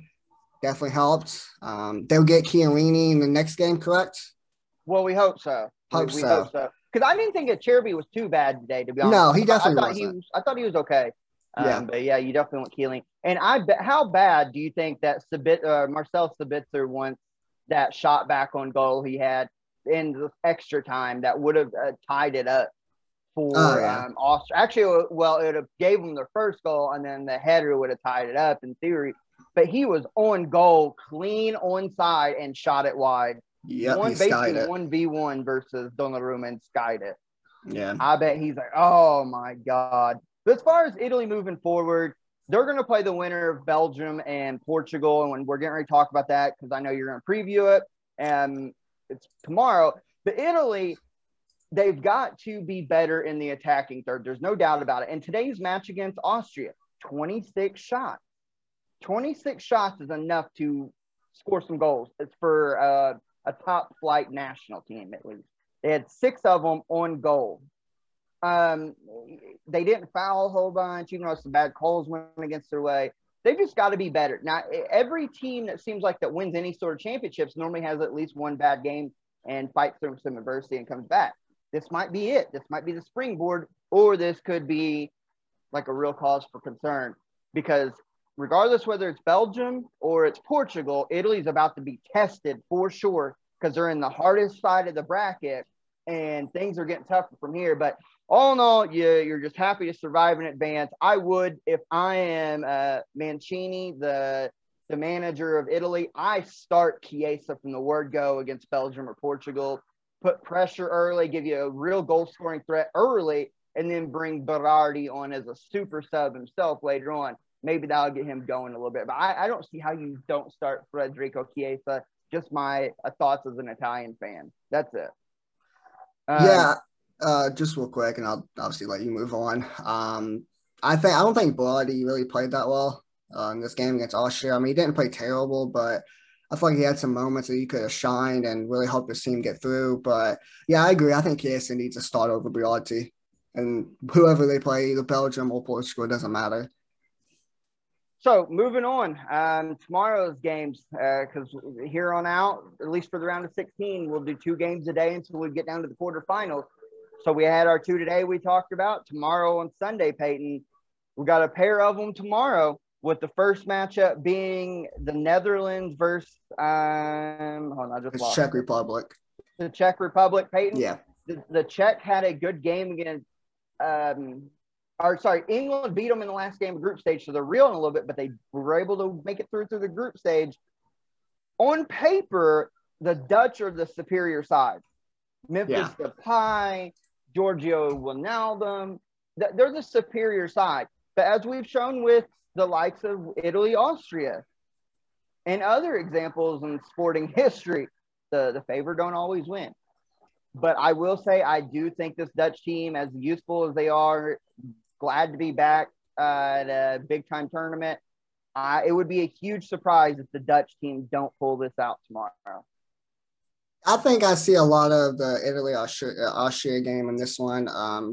definitely helped. They'll get Chiellini in the next game, correct? Well, we hope so. We hope so. Because I didn't think that Cherby was too bad today, to be honest. No, he definitely wasn't. I thought he was okay. Yeah. But, yeah, you definitely want Chiellini. And how bad do you think that Marcel Sabitzer wants that shot back on goal he had in the extra time that would have tied it up for Austria? Actually, well, it would have gave them their first goal, and then the header would have tied it up in theory. But he was on goal, clean onside, and shot it wide. Yeah, basically 1v1 versus Donnarumma, and skied it. Yeah, I bet he's like, oh my God. But as far as Italy moving forward, they're going to play the winner of Belgium and Portugal, and when we're getting ready to talk about that, because I know you're going to preview it. It's tomorrow. But Italy, they've got to be better in the attacking third. There's no doubt about it. And today's match against Austria, 26 shots. 26 shots is enough to score some goals. It's for a top-flight national team, at least. They had 6 of them on goal. They didn't foul a whole bunch, even though some bad calls went against their way. They've just got to be better. Now, every team that seems like that wins any sort of championships normally has at least one bad game and fights through some adversity and comes back. This might be it. This might be the springboard, or this could be like a real cause for concern, because regardless whether it's Belgium or it's Portugal, Italy's about to be tested for sure because they're in the hardest side of the bracket and things are getting tougher from here. But all in all, you're just happy to survive in advance. I would, if I am Mancini, the manager of Italy, I start Chiesa from the word go against Belgium or Portugal, put pressure early, give you a real goal-scoring threat early, and then bring Verratti on as a super sub himself later on. Maybe that'll get him going a little bit. But I don't see how you don't start Federico Chiesa. Just my thoughts as an Italian fan. That's it. Just real quick, and I'll obviously let you move on. I don't think Bellotti really played that well in this game against Austria. I mean, he didn't play terrible, but I feel like he had some moments that he could have shined and really helped his team get through. But, yeah, I agree. I think Chiesa needs to start over Bellotti. And whoever they play, either Belgium or Portugal, doesn't matter. So, moving on, tomorrow's games, because here on out, at least for the round of 16, we'll do 2 games a day until we get down to the quarterfinals. So, we had our 2 today we talked about. Tomorrow on Sunday, Peyton, we got a pair of them tomorrow, with the first matchup being the Netherlands versus Czech Republic. The Czech Republic, Peyton? Yeah. The Czech had a good game against England beat them in the last game of group stage, so they're reeling a little bit, but they were able to make it through the group stage. On paper, the Dutch are the superior side. Memphis Depay, Giorgio Wijnaldum, they're the superior side. But as we've shown with the likes of Italy, Austria, and other examples in sporting history, the favor don't always win. But I will say I do think this Dutch team, as useful as they are, glad to be back at a big-time tournament. It would be a huge surprise if the Dutch team don't pull this out tomorrow. I think I see a lot of the Italy-Austria game in this one.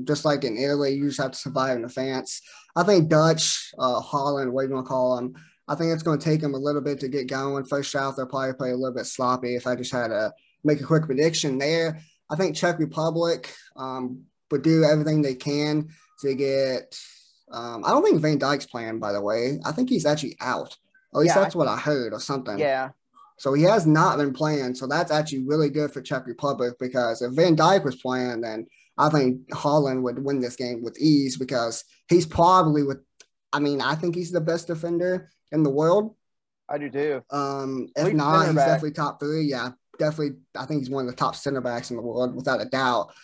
Just like in Italy, you just have to survive in advance. I think Dutch, Holland, what do you want to call them, I think it's going to take them a little bit to get going. First half, they'll probably play a little bit sloppy. If I just had to make a quick prediction there, I think Czech Republic would do everything they can to get I don't think Van Dijk's playing, by the way. I think he's actually out. At least that's what I heard or something. Yeah. So he has not been playing. So that's actually really good for Czech Republic, because if Van Dijk was playing, then I think Holland would win this game with ease, because he's probably I think he's the best defender in the world. I do too. If not, he's definitely top 3. Yeah, definitely. I think he's one of the top center backs in the world, without a doubt.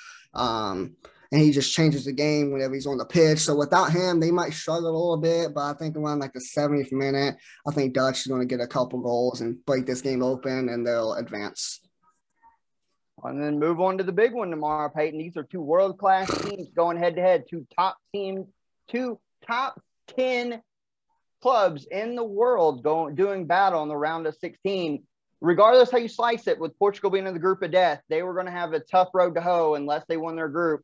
And he just changes the game whenever he's on the pitch. So without him, they might struggle a little bit. But I think around like the 70th minute, I think Dutch is going to get a couple goals and break this game open, and they'll advance. And then move on to the big one tomorrow, Peyton. These are 2 world-class teams going head-to-head, 2 top 10 clubs in the world doing battle in the round of 16. Regardless how you slice it, with Portugal being in the group of death, they were going to have a tough road to hoe unless they won their group.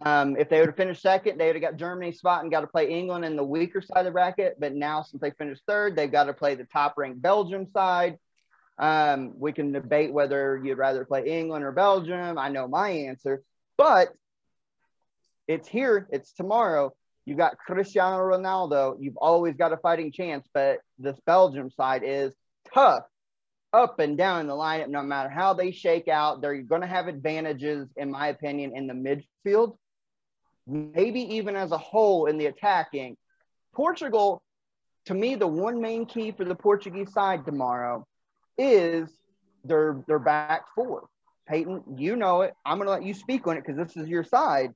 If they would have finished second, they would have got Germany's spot and got to play England in the weaker side of the bracket. But now, since they finished third, they've got to play the top-ranked Belgium side. We can debate whether you'd rather play England or Belgium. I know my answer. But it's here. It's tomorrow. You've got Cristiano Ronaldo. You've always got a fighting chance. But this Belgium side is tough up and down in the lineup. No matter how they shake out, they're going to have advantages, in my opinion, in the midfield. Maybe even as a whole in the attacking. Portugal, to me, the one main key for the Portuguese side tomorrow is their back four. Peyton, you know it. I'm going to let you speak on it because this is your side.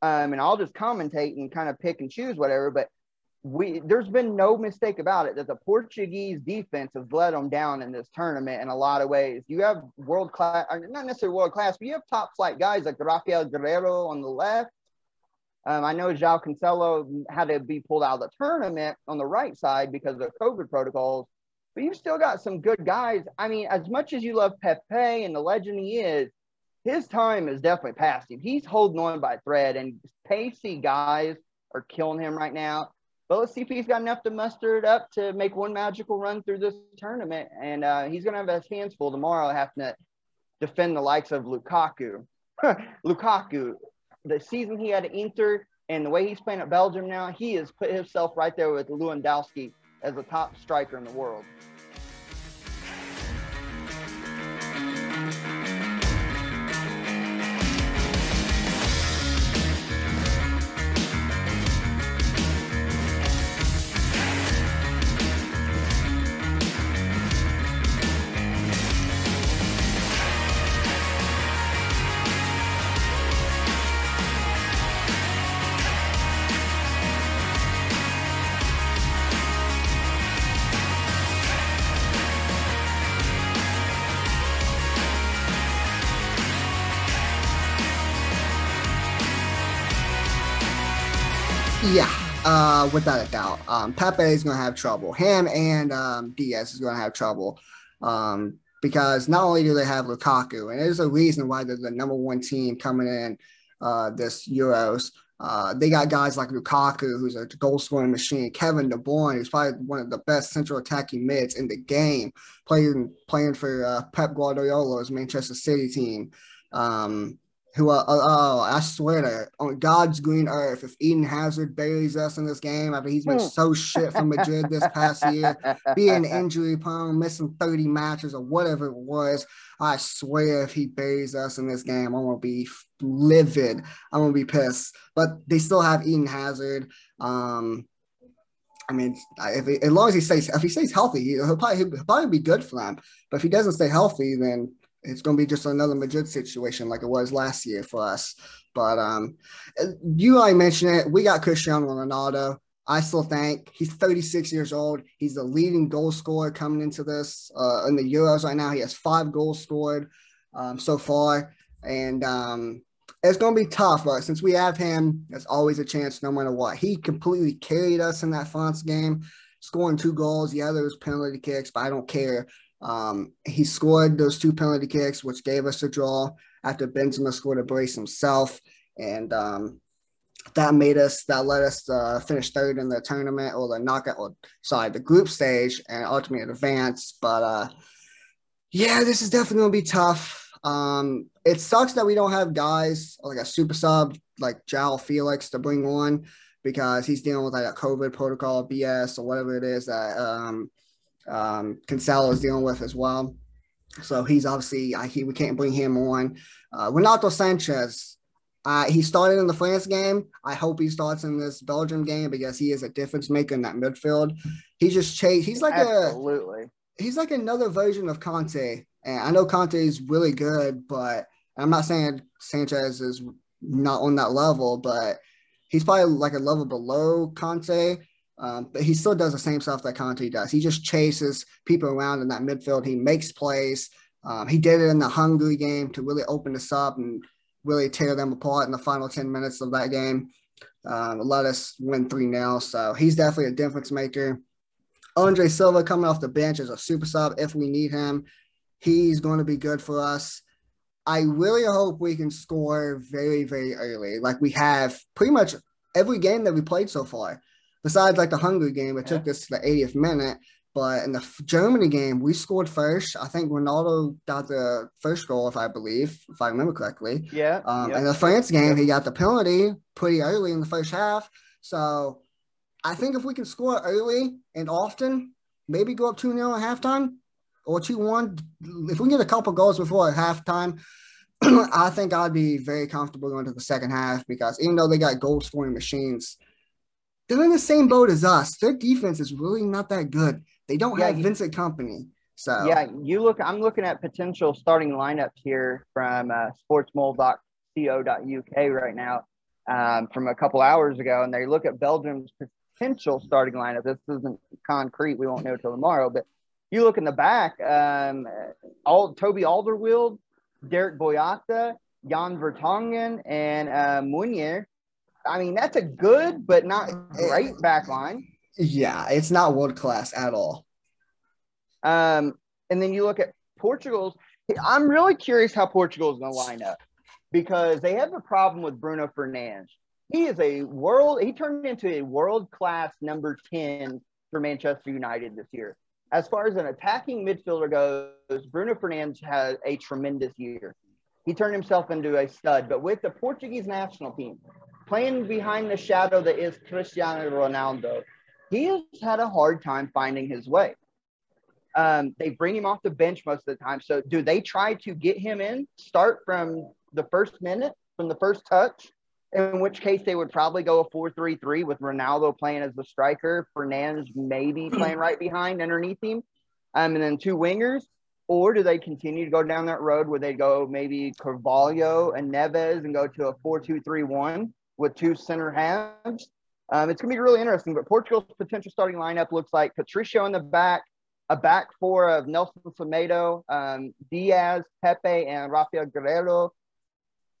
And I'll just commentate and kind of pick and choose whatever. But there's been no mistake about it that the Portuguese defense has let them down in this tournament in a lot of ways. You have world-class, not necessarily world-class, but you have top-flight guys like Rafael Guerreiro on the left. I know João Cancelo had to be pulled out of the tournament on the right side because of COVID protocols, but you've still got some good guys. I mean, as much as you love Pepe and the legend he is, his time is definitely past him. He's holding on by a thread, and pacey guys are killing him right now. But let's see if he's got enough to muster it up to make one magical run through this tournament, and he's going to have his hands full tomorrow having to defend the likes of Lukaku. The season he had at Inter And the way he's playing at Belgium now, he has put himself right there with Lewandowski as the top striker in the world. Yeah, without a doubt. Pepe is going to have trouble. Him and Diaz is going to have trouble because not only do they have Lukaku, and there's a reason why they're the number one team coming in this Euros. They got guys like Lukaku, who's a goal-scoring machine, Kevin De Bruyne, who's probably one of the best central attacking mids in the game, playing for Pep Guardiola's Manchester City team. I swear to on God's green earth, if Eden Hazard buries us in this game after he's been so shit for Madrid this past year, being injury prone, missing 30 matches or whatever it was, I swear if he buries us in this game, I'm going to be livid. I'm going to be pissed. But they still have Eden Hazard. I mean, as long as he stays healthy, he'll probably be good for them. But if he doesn't stay healthy, then it's going to be just another Madrid situation like it was last year for us. But you already mentioned it. We got Cristiano Ronaldo. I still think he's 36 years old. He's the leading goal scorer coming into this in the Euros right now. He has 5 goals scored so far. And it's going to be tough. But since we have him, there's always a chance no matter what. He completely carried us in that France game, scoring 2 goals. The other was penalty kicks, but I don't care. He scored those 2 penalty kicks, which gave us a draw after Benzema scored a brace himself. And that let us finish third in the tournament or the knockout, the group stage and ultimately advance. But yeah, this is definitely going to be tough. It sucks that we don't have guys like a super sub like João Felix to bring on because he's dealing with like a COVID protocol BS or whatever it is that Cancelo is dealing with as well, so he's obviously we can't bring him on. Renato Sanchez, he started in the France game. I hope he starts in this Belgium game because he is a difference maker in that midfield. He's like another version of Conte, and I know Conte is really good, but I'm not saying Sanchez is not on that level, but he's probably like a level below Conte. But he still does the same stuff that Conte does. He just chases people around in that midfield. He makes plays. He did it in the Hungary game to really open us up and really tear them apart in the final 10 minutes of that game. Let us win 3-0. So he's definitely a difference maker. Andre Silva coming off the bench is a super sub if we need him. He's going to be good for us. I really hope we can score very, very early. Like we have pretty much every game that we played so far. Besides, like, the Hungary game, it took us to the 80th minute. But in the Germany game, we scored first. I think Ronaldo got the first goal, if I remember correctly. Yeah. And the France game, he got the penalty pretty early in the first half. So I think if we can score early and often, maybe go up 2-0 at halftime or 2-1. If we get a couple goals before halftime, I think I'd be very comfortable going to the second half because even though they got goal-scoring machines, they're in the same boat as us. Their defense is really not that good. They don't have Vincent Kompany. So yeah, I'm looking at potential starting lineups here from sportsmole.co.uk right now from a couple hours ago, and they look at Belgium's potential starting lineup. This isn't concrete. We won't know till tomorrow. But you look in the back, Toby Alderweireld, Derek Boyata, Jan Vertonghen, and Meunier. I mean, that's a good but not great back line. Yeah, it's not world-class at all. And then you look at Portugal's. I'm really curious how Portugal's going to line up because they have a problem with Bruno Fernandes. He turned into a world-class number 10 for Manchester United this year. As far as an attacking midfielder goes, Bruno Fernandes had a tremendous year. He turned himself into a stud. But with the Portuguese national team – playing behind the shadow that is Cristiano Ronaldo, he has had a hard time finding his way. They bring him off the bench most of the time. So do they try to get him in, start from the first minute, from the first touch? In which case they would probably go a 4-3-3 with Ronaldo playing as the striker, Fernandes maybe playing right behind underneath him, and then two wingers. Or do they continue to go down that road where they go maybe Carvalho and Neves and go to a 4-2-3-1 with two center halves? It's going to be really interesting. But Portugal's potential starting lineup looks like Patricio in the back, a back four of Nelson Semedo, Diaz, Pepe, and Rafael Guerreiro.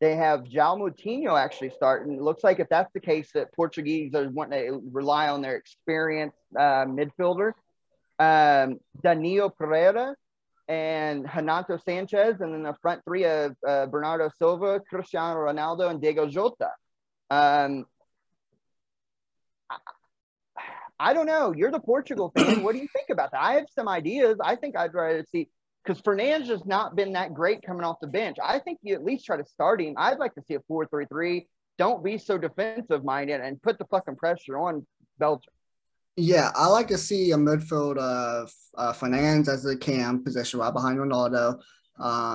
They have João Moutinho actually starting. It looks like if that's the case, that Portuguese are wanting to rely on their experienced midfielder. Danilo Pereira and Renato Sanchez, and then the front three of Bernardo Silva, Cristiano Ronaldo, and Diego Jota. I don't know. You're the Portugal fan. What do you think about that? I have some ideas. I think I'd rather see – because Fernandes has not been that great coming off the bench. I think you at least try to start him. I'd like to see a 4-3-3. Don't be so defensive-minded and put the fucking pressure on Belgium. Yeah, I like to see a midfield of Fernandes as the cam position right behind Ronaldo,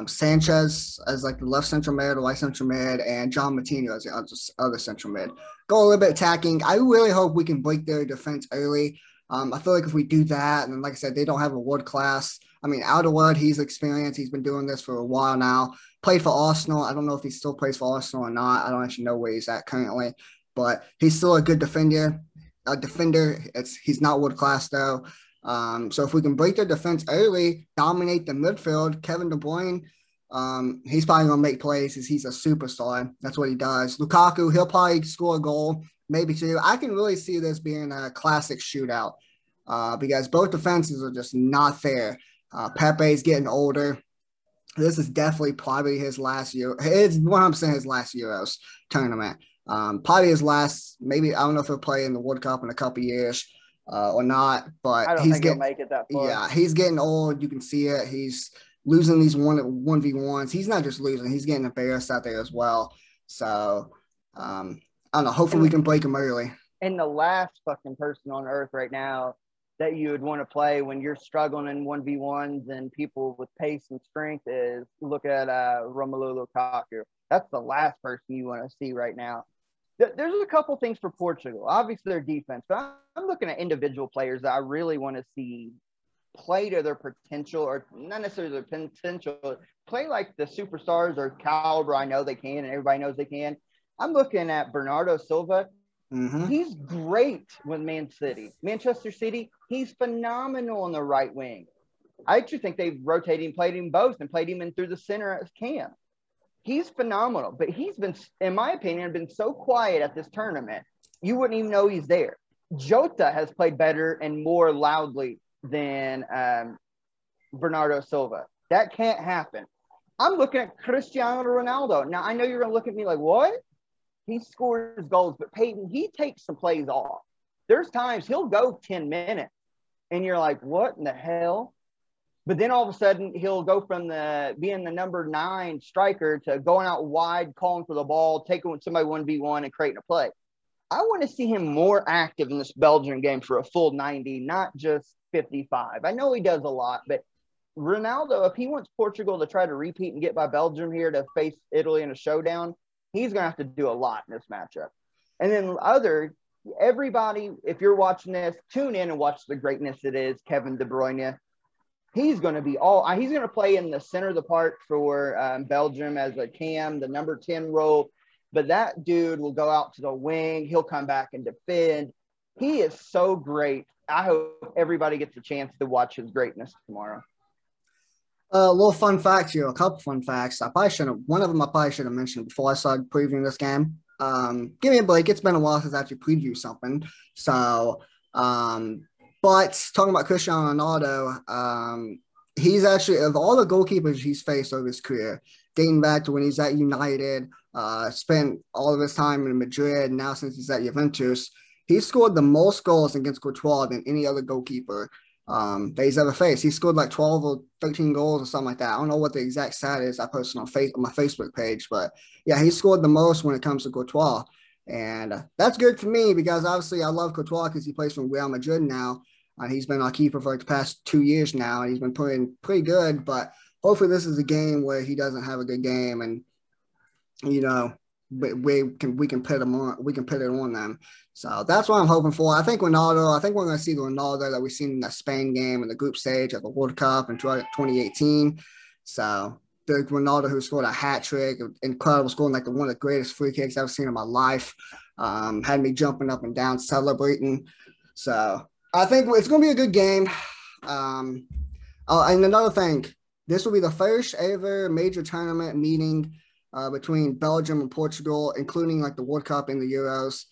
Sanchez as like the left central mid, the right central mid, and João Moutinho as the other central mid. Go a little bit attacking. I really hope we can break their defense early. I feel like if we do that, and like I said, they don't have a world-class. I mean, Alderweireld, he's experienced. He's been doing this for a while now. Played for Arsenal. I don't know if he still plays for Arsenal or not. I don't actually know where he's at currently, but he's still a good defender. He's not world-class, though. So if we can break their defense early, dominate the midfield, Kevin De Bruyne, he's probably going to make plays because he's a superstar. That's what he does. Lukaku, he'll probably score a goal, maybe two. I can really see this being a classic shootout because both defenses are just not there. Pepe's getting older. This is definitely probably his last year. It's 100% his last Euros tournament. Probably his last, maybe, I don't know if he'll play in the World Cup in a couple years or not, but I don't think he'll make it that far. Yeah, he's getting old. You can see it. He's losing these 1v1s. He's not just losing. He's getting embarrassed out there as well. So, I don't know. Hopefully we can break him early. And the last fucking person on earth right now that you would want to play when you're struggling in 1v1s and people with pace and strength is look at Romelu Lukaku. That's the last person you want to see right now. There's a couple things for Portugal. Obviously, their defense, but I'm looking at individual players that I really want to see play to their potential, or not necessarily their potential, play like the superstars or caliber I know they can and everybody knows they can. I'm looking at Bernardo Silva. Mm-hmm. He's great with Manchester City. He's phenomenal on the right wing. I actually think they've rotated him, played him both, and played him in through the center as Cam. He's phenomenal, but he's been, in my opinion, been so quiet at this tournament, you wouldn't even know he's there. Jota has played better and more loudly than Bernardo Silva. That can't happen. I'm looking at Cristiano Ronaldo. Now, I know you're going to look at me like, what? He scores goals, but Peyton, he takes some plays off. There's times he'll go 10 minutes, and you're like, what in the hell? But then all of a sudden, he'll go from being the number 9 striker to going out wide, calling for the ball, taking somebody 1v1 and creating a play. I want to see him more active in this Belgian game for a full 90, not just 55. I know he does a lot, but Ronaldo, if he wants Portugal to try to repeat and get by Belgium here to face Italy in a showdown, he's going to have to do a lot in this matchup. And then everybody, if you're watching this, tune in and watch the greatness it is Kevin De Bruyne. He's going to be he's going to play in the center of the park for Belgium as a cam, the number 10 role. But that dude will go out to the wing. He'll come back and defend. He is so great. I hope everybody gets a chance to watch his greatness tomorrow. A little fun fact here, a couple fun facts. One of them I probably should have mentioned before I started previewing this game. Give me a break. It's been a while since I actually previewed something. So, but talking about Cristiano Ronaldo, he's actually, of all the goalkeepers he's faced over his career, dating back to when he's at United, spent all of his time in Madrid, now since he's at Juventus, he's scored the most goals against Courtois than any other goalkeeper that he's ever faced. He scored like 12 or 13 goals or something like that. I don't know what the exact stat is. I posted on my Facebook page, but yeah, he scored the most when it comes to Courtois. And that's good for me because obviously I love Courtois because he plays for Real Madrid now. He's been our keeper for like the past 2 years now. And he's been playing pretty good, but hopefully this is a game where he doesn't have a good game and, you know, we can put it on them. So that's what I'm hoping for. I think we're going to see the Ronaldo that we've seen in the Spain game in the group stage of the World Cup in 2018. So the Ronaldo who scored a hat trick, incredible scoring, like one of the greatest free kicks I've ever seen in my life. Had me jumping up and down, celebrating. So I think it's going to be a good game. And another thing, this will be the first ever major tournament meeting between Belgium and Portugal, including like the World Cup and the Euros.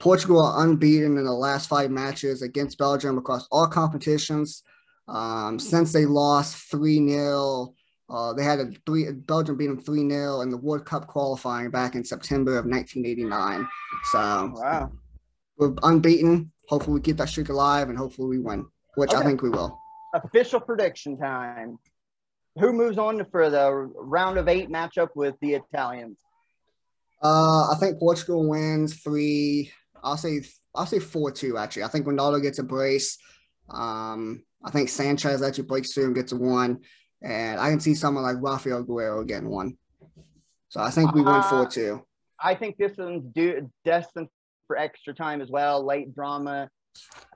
Portugal are unbeaten in the last 5 matches against Belgium across all competitions. Since they lost 3-0, Belgium beat them 3-0 in the World Cup qualifying back in September of 1989. So wow. We're unbeaten. Hopefully we keep that streak alive and hopefully we win, which okay. I think we will. Official prediction time. Who moves on for the round of 8 matchup with the Italians? I think Portugal wins 3. I'll say 4-2 actually. I think Ronaldo gets a brace. I think Sanchez actually breaks through and gets a 1. And I can see someone like Rafael Guerrero getting 1. So I think we win 4-2. I think this one's destined for extra time as well. Late drama.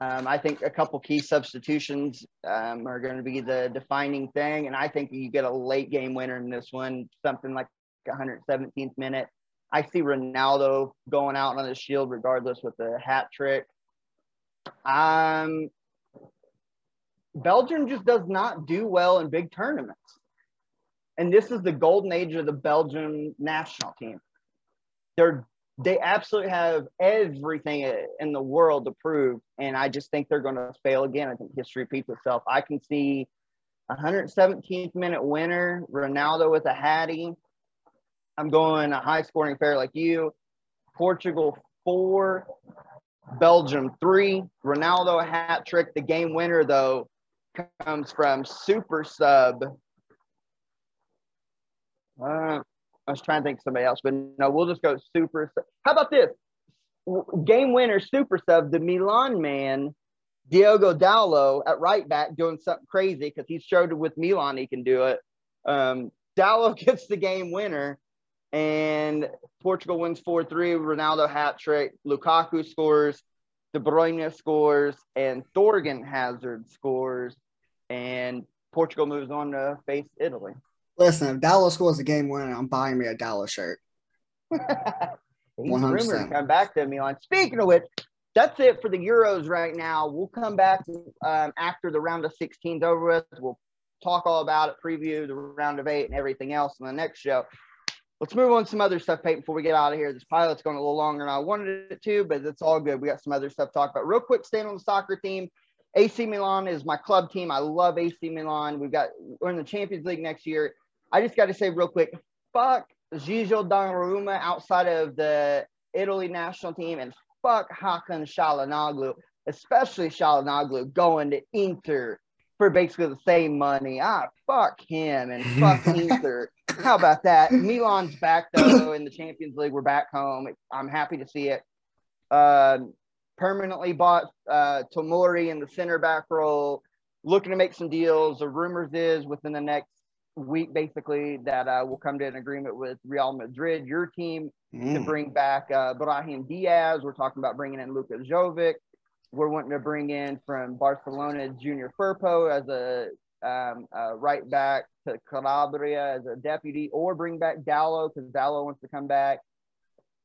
I think a couple key substitutions are going to be the defining thing, and I think you get a late game winner in this one, something like 117th minute. I see Ronaldo going out on his shield regardless with the hat trick. Belgium just does not do well in big tournaments, and this is the golden age of the Belgian national team. They absolutely have everything in the world to prove, and I just think they're going to fail again. I think history repeats itself. I can see 117th minute winner, Ronaldo with a hattie. I'm going a high-scoring affair like you. Portugal 4, Belgium 3. Ronaldo a hat trick. The game winner, though, comes from super sub. I was trying to think of somebody else, but no, we'll just go super sub. How about this? Game winner, super sub, the Milan man, Diogo Dallo at right back doing something crazy because he showed with Milan he can do it. Dallo gets the game winner, and Portugal wins 4-3. Ronaldo hat trick. Lukaku scores. De Bruyne scores. And Thorgan Hazard scores. And Portugal moves on to face Italy. Listen, if Dallas scores the game winner, I'm buying me a Dallas shirt. He's 100%. Rumored to come back to Milan. Speaking of which, that's it for the Euros right now. We'll come back after the round of 16's over with. We'll talk all about it, preview the round of 8 and everything else in the next show. Let's move on to some other stuff, Peyton, before we get out of here. This pilot's going a little longer than I wanted it to, but it's all good. We got some other stuff to talk about. Real quick, staying on the soccer team. AC Milan is my club team. I love AC Milan. We're in the Champions League next year. I just got to say real quick, fuck Gigio Donnarumma outside of the Italy national team, and fuck Hakan Çalhanoğlu, especially Çalhanoğlu going to Inter for basically the same money. Fuck him and fuck Inter. How about that? Milan's back, though, in the Champions League. We're back home. I'm happy to see it. Permanently bought Tomori in the center back role, looking to make some deals. The rumors is within the next week, basically, that we'll come to an agreement with Real Madrid, your team, to bring back Brahim Diaz. We're talking about bringing in Luka Jovic. We're wanting to bring in from Barcelona Junior Firpo as a right back, to Calabria as a deputy, or bring back Dallo because Dallo wants to come back.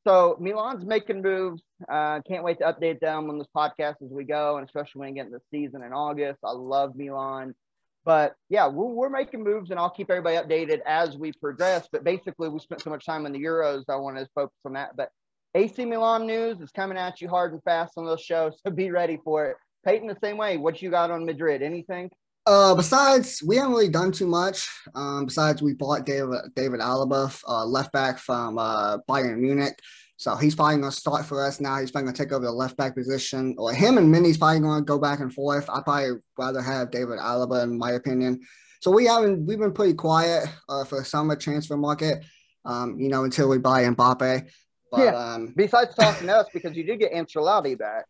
So Milan's making moves. Can't wait to update them on this podcast as we go, and especially when we get into the season in August. I love Milan. But, yeah, we're making moves, and I'll keep everybody updated as we progress. But basically, we spent so much time on the Euros, I want to focus on that. But AC Milan news is coming at you hard and fast on this show, so be ready for it. Peyton, the same way, what you got on Madrid? Anything? Besides, we haven't really done too much. Besides, we bought David Alaba, left back from Bayern Munich. So he's probably going to start for us now. He's probably going to take over the left back position. Or him and Mindy's probably going to go back and forth. I'd probably rather have David Alaba, in my opinion. So we've been pretty quiet for the summer transfer market, until we buy Mbappe. But, yeah. Besides talking us, because you did get Ancelotti back.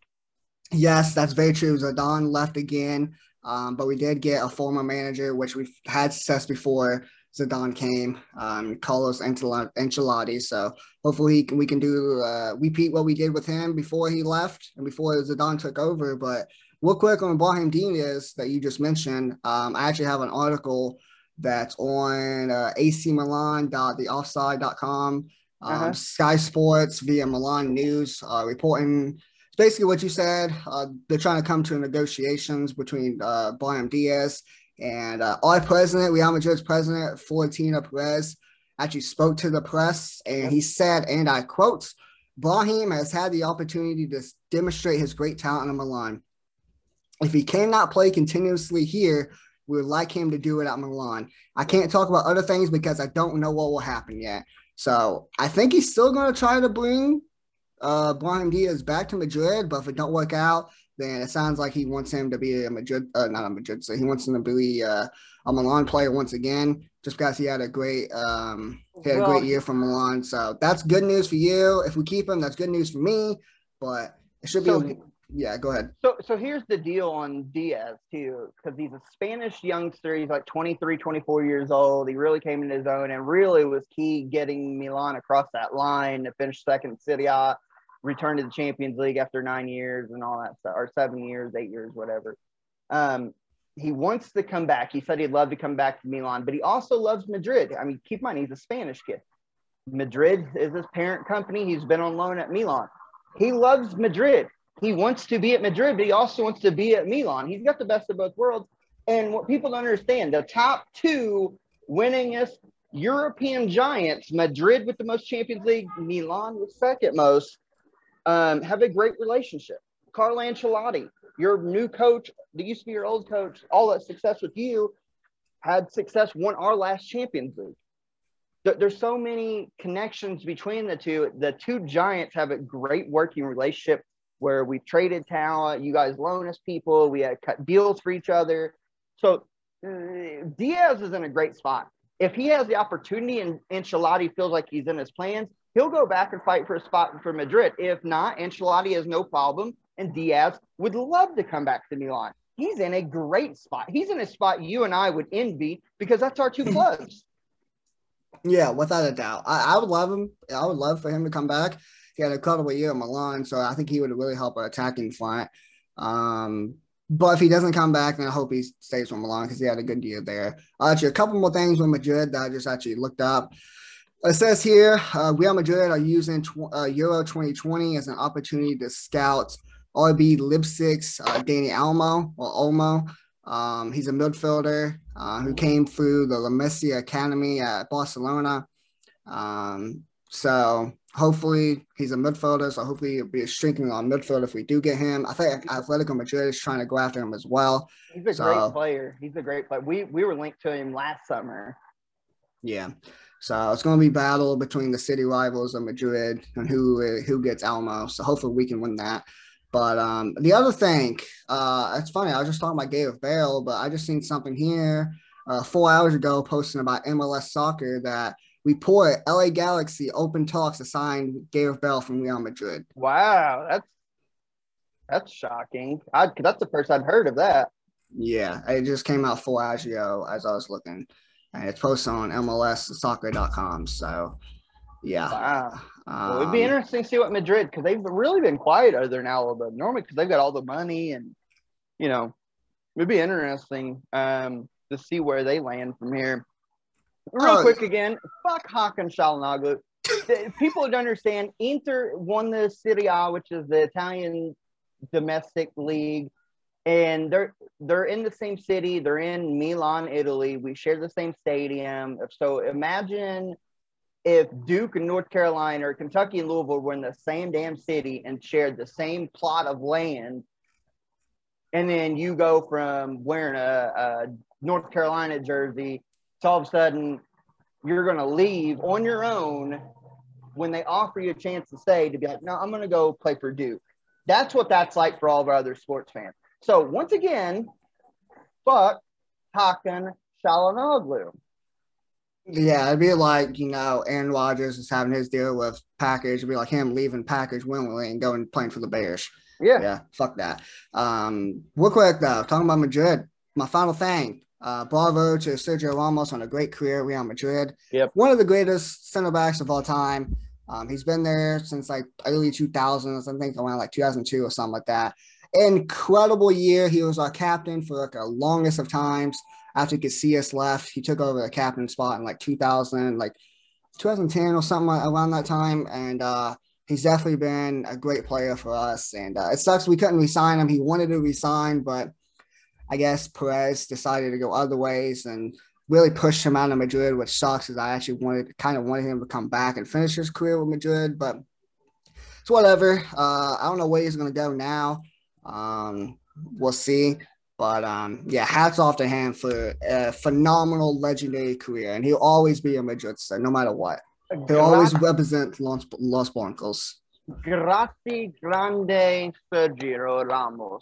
Yes, that's very true. Zidane left again, but we did get a former manager, which we've had success before Zidane came, Carlos Ancelotti. So hopefully we can do repeat what we did with him before he left and before Zidane took over. But real quick on Brahim Diaz that you just mentioned, I actually have an article that's on acmilan.theoffside.com, Sky Sports via Milan News, reporting basically what you said. They're trying to come to negotiations between Brahim Diaz and our president, Real Madrid's president, Florentino Perez, actually spoke to the press, and he said, and I quote, "Brahim has had the opportunity to demonstrate his great talent in Milan. If he cannot play continuously here, we would like him to do it at Milan. I can't talk about other things because I don't know what will happen yet." So I think he's still going to try to bring Brahim Diaz back to Madrid, but if it don't work out, then it sounds like he wants him to be a Madrid, so he wants him to be a Milan player once again, just because he had a great great year for Milan. So that's good news for you. If we keep him, that's good news for me. But it should be – yeah, go ahead. So here's the deal on Diaz, too, because he's a Spanish youngster. He's like 23, 24 years old. He really came into his own and really was key getting Milan across that line to finish second in Serie A. Returned to the Champions League after 9 years and all that stuff, or 7 years, 8 years, whatever. He wants to come back. He said he'd love to come back to Milan, but he also loves Madrid. I mean, keep in mind, he's a Spanish kid. Madrid is his parent company. He's been on loan at Milan. He loves Madrid. He wants to be at Madrid, but he also wants to be at Milan. He's got the best of both worlds. And what people don't understand, the top two winningest European giants, Madrid with the most Champions League, Milan with second most, have a great relationship. Carlo Ancelotti, your new coach, that used to be your old coach, all that success with you, had success, won our last Champions League. There's so many connections between the two. The two giants have a great working relationship where we traded talent. You guys loan us people. We had cut deals for each other. So Diaz is in a great spot. If he has the opportunity and Ancelotti feels like he's in his plans, he'll go back and fight for a spot for Madrid. If not, Ancelotti has no problem, and Diaz would love to come back to Milan. He's in a great spot. He's in a spot you and I would envy because that's our two clubs. Yeah, without a doubt. I would love him. I would love for him to come back. He had an incredible year in Milan, so I think he would really help our attacking front. But if he doesn't come back, then I hope he stays with Milan because he had a good year there. Actually, a couple more things with Madrid that I just actually looked up. It says here, Real Madrid are using Euro 2020 as an opportunity to scout RB Leipzig's Dani Olmo. He's a midfielder who came through the La Masia Academy at Barcelona. So hopefully he's a midfielder, so hopefully he'll be a strengthening on midfield if we do get him. I think Atletico Madrid is trying to go after him as well. He's a great player. He's a great player. We were linked to him last summer. Yeah. So it's going to be a battle between the city rivals of Madrid and who gets Olmo. So hopefully we can win that. But the other thing, it's funny. I was just talking about Gareth Bale, but I just seen something here 4 hours ago posting about MLS Soccer that report LA Galaxy open talks to sign Gareth Bale from Real Madrid. Wow, that's shocking. That's the first I'd heard of that. Yeah, it just came out 4 hours ago as I was looking. And it's posted on MLSsoccer.com. So, yeah. Wow. Well, it'd be interesting to see what Madrid, because they've really been quiet other than Alaba. Normally, because they've got all the money and, you know, it'd be interesting to see where they land from here. Real quick again, fuck Hakan Çalhanoğlu. People don't understand, Inter won the Serie A, which is the Italian domestic league. And they're in the same city. They're in Milan, Italy. We share the same stadium. So imagine if Duke and North Carolina or Kentucky and Louisville were in the same damn city and shared the same plot of land. And then you go from wearing a North Carolina jersey to all of a sudden you're going to leave on your own when they offer you a chance to stay to be like, no, I'm going to go play for Duke. That's what that's like for all of our other sports fans. So, once again, fuck Hakan Çalhanoğlu. Yeah, it'd be like, you know, Aaron Rodgers is having his deal with Packers. It'd be like him leaving Packers willingly and going playing for the Bears. Yeah. Yeah, fuck that. Real quick, though, talking about Madrid, my final thing. Bravo to Sergio Ramos on a great career at Real Madrid. Yep. One of the greatest center backs of all time. He's been there since like early 2000s, I think around like 2002 or something like that. Incredible year. He was our captain for like the longest of times. After Casillas left, he took over the captain spot in like 2010 or something around that time. And he's definitely been a great player for us. And it sucks we couldn't resign him. He wanted to resign, but I guess Perez decided to go other ways and really pushed him out of Madrid, which sucks because I actually wanted him to come back and finish his career with Madrid. But it's whatever. I don't know where he's going to go now. We'll see. But, yeah, hats off to him for a phenomenal, legendary career. And he'll always be a Madrid star, no matter what. He'll always represent Los Blancos. Grazie grande Sergio Ramos.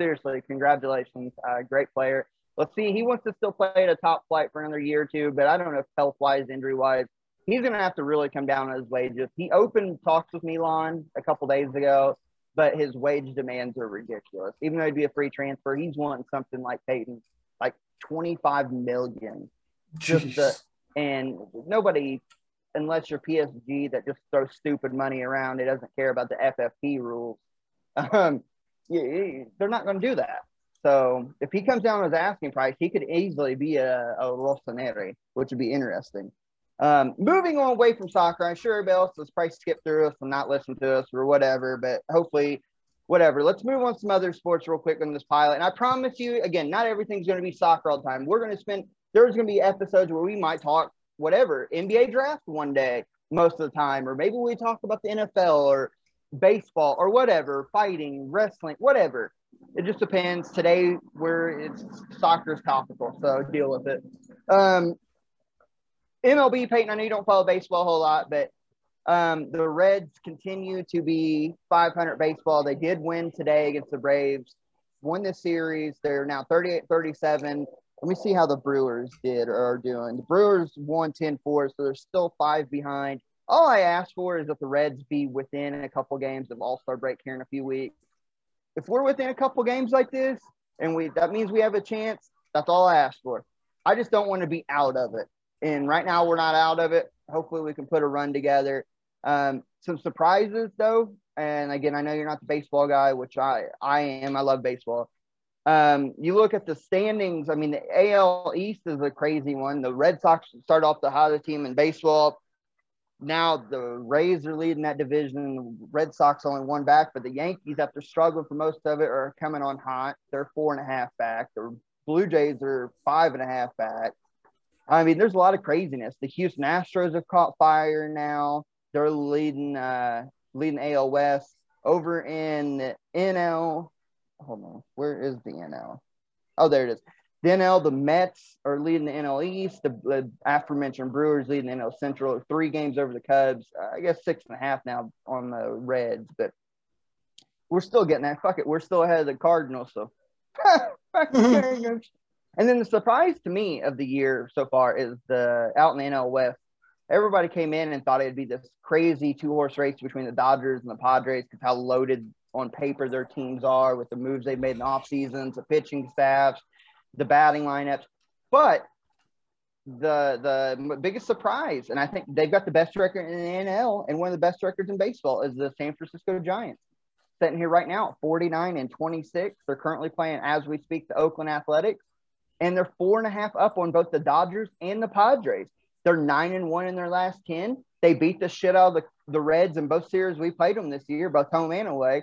Seriously, congratulations. Great player. Let's see. He wants to still play at a top flight for another year or two, but I don't know if health-wise, injury-wise, he's going to have to really come down on his wages. He opened talks with Milan a couple days ago. But his wage demands are ridiculous. Even though it'd be a free transfer, he's wanting something like Peyton, like $25 million. And nobody, unless you're PSG, that just throws stupid money around. It doesn't care about the FFP rules. They're not going to do that. So if he comes down as asking price, he could easily be a Rossoneri, which would be interesting. Moving on away from soccer, I'm sure everybody else has probably skipped through us and not listened to us or whatever, but hopefully, whatever. Let's move on to some other sports real quick on this pilot. And I promise you, again, not everything's going to be soccer all the time. We're going to there's going to be episodes where we might talk whatever, NBA draft one day most of the time, or maybe we talk about the NFL or baseball or whatever, fighting, wrestling, whatever. It just depends. Today, soccer's topical, so deal with it. MLB, Peyton, I know you don't follow baseball a whole lot, but the Reds continue to be .500 baseball. They did win today against the Braves, won this series. They're now 38-37. Let me see how the Brewers did or are doing. The Brewers won 10-4, so they're still 5 behind. All I ask for is that the Reds be within a couple games of All-Star break here in a few weeks. If we're within a couple games like this, and that means we have a chance, that's all I ask for. I just don't want to be out of it. And right now, we're not out of it. Hopefully, we can put a run together. Some surprises, though. And, again, I know you're not the baseball guy, which I am. I love baseball. You look at the standings. I mean, the AL East is a crazy one. The Red Sox start off the hottest team in baseball. Now the Rays are leading that division. The Red Sox only one back. But the Yankees, after struggling for most of it, are coming on hot. They're 4.5 back. The Blue Jays are 5.5 back. I mean, there's a lot of craziness. The Houston Astros have caught fire now. They're leading AL West. Over in the NL. Hold on. Where is the NL? Oh, there it is. The NL, the Mets are leading the NL East. The aforementioned Brewers leading the NL Central. 3 games over the Cubs. I guess 6.5 now on the Reds. But we're still getting that. Fuck it. We're still ahead of the Cardinals. So, and then the surprise to me of the year so far is out in the NL West. Everybody came in and thought it'd be this crazy two-horse race between the Dodgers and the Padres because how loaded on paper their teams are with the moves they've made in the offseason, the pitching staffs, the batting lineups. But the biggest surprise, and I think they've got the best record in the NL and one of the best records in baseball, is the San Francisco Giants. Sitting here right now, 49-26. They're currently playing, as we speak, the Oakland Athletics. And they're 4.5 up on both the Dodgers and the Padres. They're 9-1 in their last 10. They beat the shit out of the Reds in both series we played them this year, both home and away.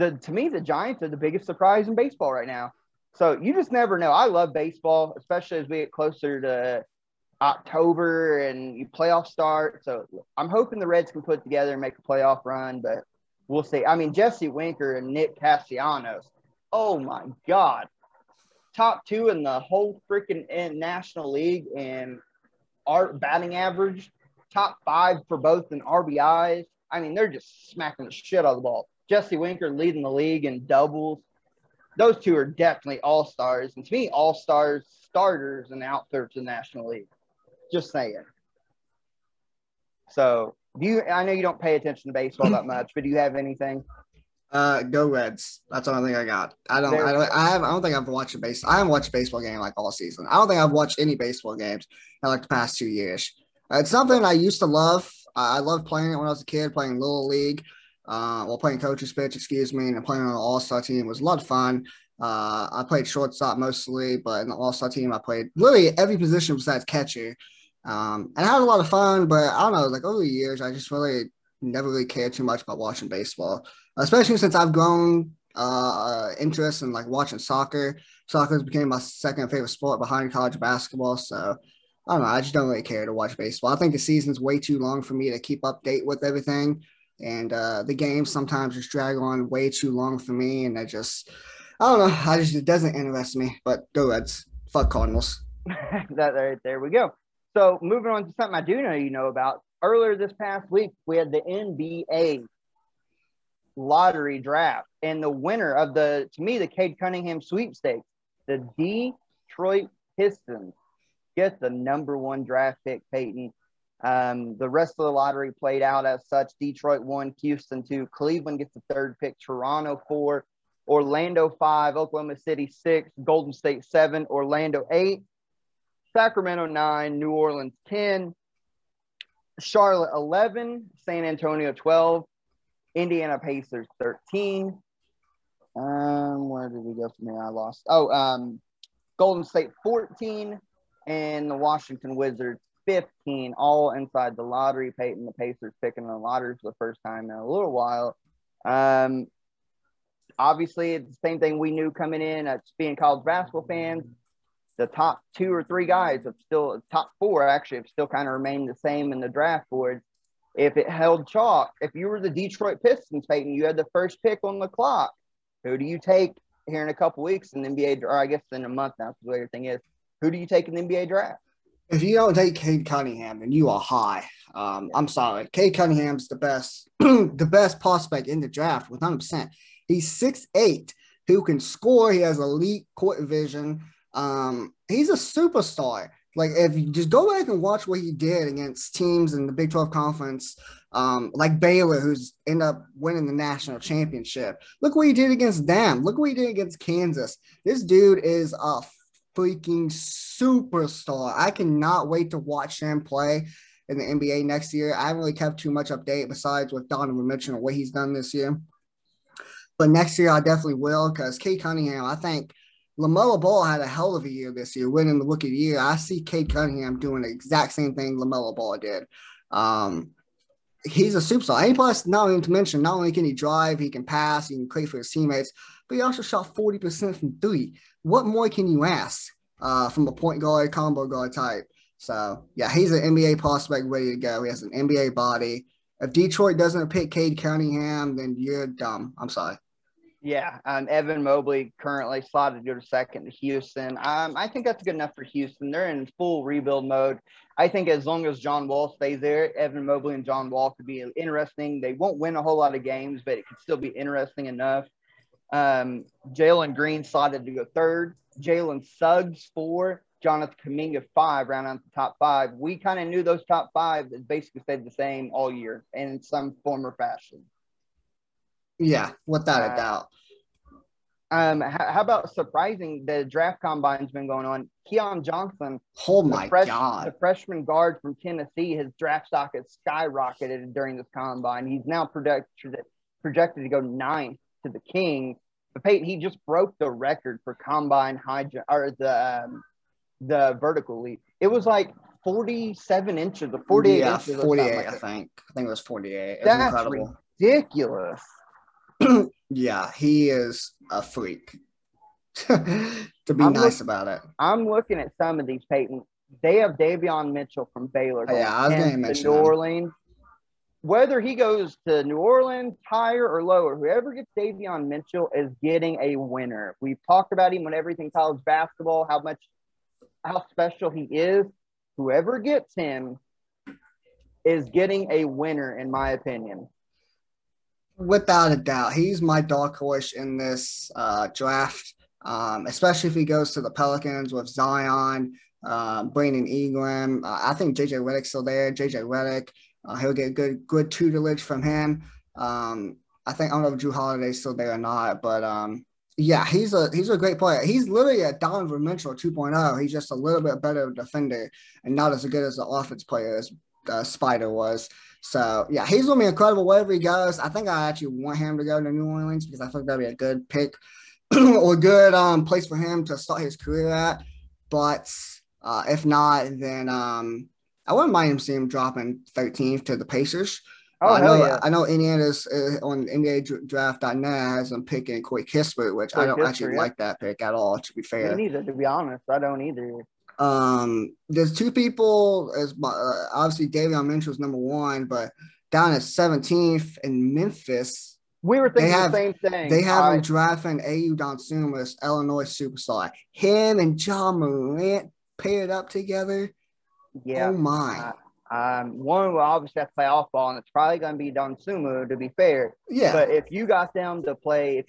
To me, the Giants are the biggest surprise in baseball right now. So you just never know. I love baseball, especially as we get closer to October and playoff start. So I'm hoping the Reds can put together and make a playoff run, but we'll see. I mean, Jesse Winker and Nick Castellanos. Oh, my God. Top 2 in the whole freaking National League in batting average, top 5 for both in RBIs. I mean, they're just smacking the shit out of the ball. Jesse Winker leading the league in doubles. Those two are definitely all-stars. And to me, all-stars, starters, and outfielders in the National League. Just saying. So, do you? I know you don't pay attention to baseball that much, but do you have anything? Go Reds. That's the only thing I got. I don't think I've watched a baseball. I haven't watched a baseball game like all season. I don't think I've watched any baseball games in like the past 2 years. It's something I used to love. I loved playing it when I was a kid, playing Little League, playing coach's pitch, and playing on an all-star team was a lot of fun. I played shortstop mostly, but in the all-star team, I played literally every position besides catcher. And I had a lot of fun, but I don't know, like over the years, I just really never really cared too much about watching baseball, especially since I've grown interest in like watching soccer. Soccer has become my second favorite sport behind college basketball. So I don't know, I just don't really care to watch baseball. I think the season's way too long for me to keep up to date with everything. And the games sometimes just drag on way too long for me. And it doesn't interest me. But go Reds. Fuck Cardinals. There we go. So moving on to something I do know you know about. Earlier this past week, we had the NBA lottery draft. And the winner of the Cade Cunningham sweepstakes, the Detroit Pistons, get the #1 draft pick, Peyton. The rest of the lottery played out as such. Detroit 1, Houston 2, Cleveland gets the 3rd pick, Toronto 4, Orlando 5, Oklahoma City 6, Golden State 7, Orlando 8, Sacramento 9, New Orleans 10, Charlotte 11, San Antonio 12, Indiana Pacers 13. Where did we go from here? I lost. Golden State 14. And the Washington Wizards, 15, all inside the lottery. Peyton, the Pacers picking the lottery for the first time in a little while. Obviously, it's the same thing we knew coming in as being college basketball fans. The top 2 or 3 guys top 4 actually have still kind of remained the same in the draft board. If it held chalk, if you were the Detroit Pistons, Peyton, you had the first pick on the clock. Who do you take here in a couple weeks in the NBA, or I guess in a month now, because everything is. Who do you take in the NBA draft? If you don't take Cade Cunningham, then you are high. I'm sorry. Cade Cunningham's the best prospect in the draft with 100%. He's 6'8", who can score. He has elite court vision. He's a superstar. Like, if you just go back and watch what he did against teams in the Big 12 Conference, like Baylor, who's ended up winning the national championship. Look what he did against them. Look what he did against Kansas. This dude is a freaking superstar. I cannot wait to watch him play in the NBA next year. I haven't really kept too much update besides with Donovan Mitchell and what he's done this year. But next year I definitely will, because Cade Cunningham, I think LaMelo Ball had a hell of a year this year, winning the Rookie of the Year. I see Cade Cunningham doing the exact same thing LaMelo Ball did. He's a superstar. And plus, not only can he drive, he can pass, he can create for his teammates, but he also shot 40% from 3. What more can you ask from a point guard, combo guard type? So, yeah, he's an NBA prospect ready to go. He has an NBA body. If Detroit doesn't pick Cade Cunningham, then you're dumb. I'm sorry. Yeah, Evan Mobley currently slotted to go to second to Houston. I think that's good enough for Houston. They're in full rebuild mode. I think as long as John Wall stays there, Evan Mobley and John Wall could be interesting. They won't win a whole lot of games, but it could still be interesting enough. Jalen Green slotted to go 3rd, Jalen Suggs 4, Jonathan Kuminga 5, round out the top 5. We kind of knew those top 5 that basically stayed the same all year and in some form or fashion. Yeah, without a doubt. How about surprising? The draft combine's been going on. Keon Johnson, the freshman guard from Tennessee, his draft stock has skyrocketed during this combine. He's now projected to go 9th to the Kings. But Peyton, he just broke the record for combine high jump, or the vertical leap. It was like 47 inches or 48 inches. 48, like I think it was 48. That's ridiculous. Yeah, he is a freak. About it. I'm looking at some of these, Peyton. They have Davion Mitchell from Baylor. Oh, yeah, I was going to mention New Orleans. Whether he goes to New Orleans, higher or lower, whoever gets Davion Mitchell is getting a winner. We've talked about him on Everything College Basketball, how special he is. Whoever gets him is getting a winner, in my opinion. Without a doubt. He's my dark horse in this draft, especially if he goes to the Pelicans with Zion, Brandon Ingram. I think JJ Redick's still there. JJ Redick, he'll get good tutelage from him. I don't know if Jrue Holiday's still there or not, but yeah, he's a great player. He's literally a Donovan Mitchell 2.0. He's just a little bit better defender and not as good as the offense player as Spider was. So, yeah, he's going to be incredible wherever he goes. I think I actually want him to go to New Orleans because I think that would be a good pick or good place for him to start his career at. But if not, then I wouldn't mind him seeing him dropping 13th to the Pacers. I know Indiana's on NBA Draft.net has them picking Corey Kispert, which I don't actually like that pick at all, to be fair. Me neither, to be honest. I don't either. There's two people, obviously Davion Mitchell's number one, but down at 17th in Memphis, we were thinking the same thing. They have him drafting AU Doncic, Illinois superstar. Him and Ja Morant paired up together. Yeah. Oh my. One will obviously have to play off ball, and it's probably going to be Doncic, to be fair. Yeah. But if you got him to play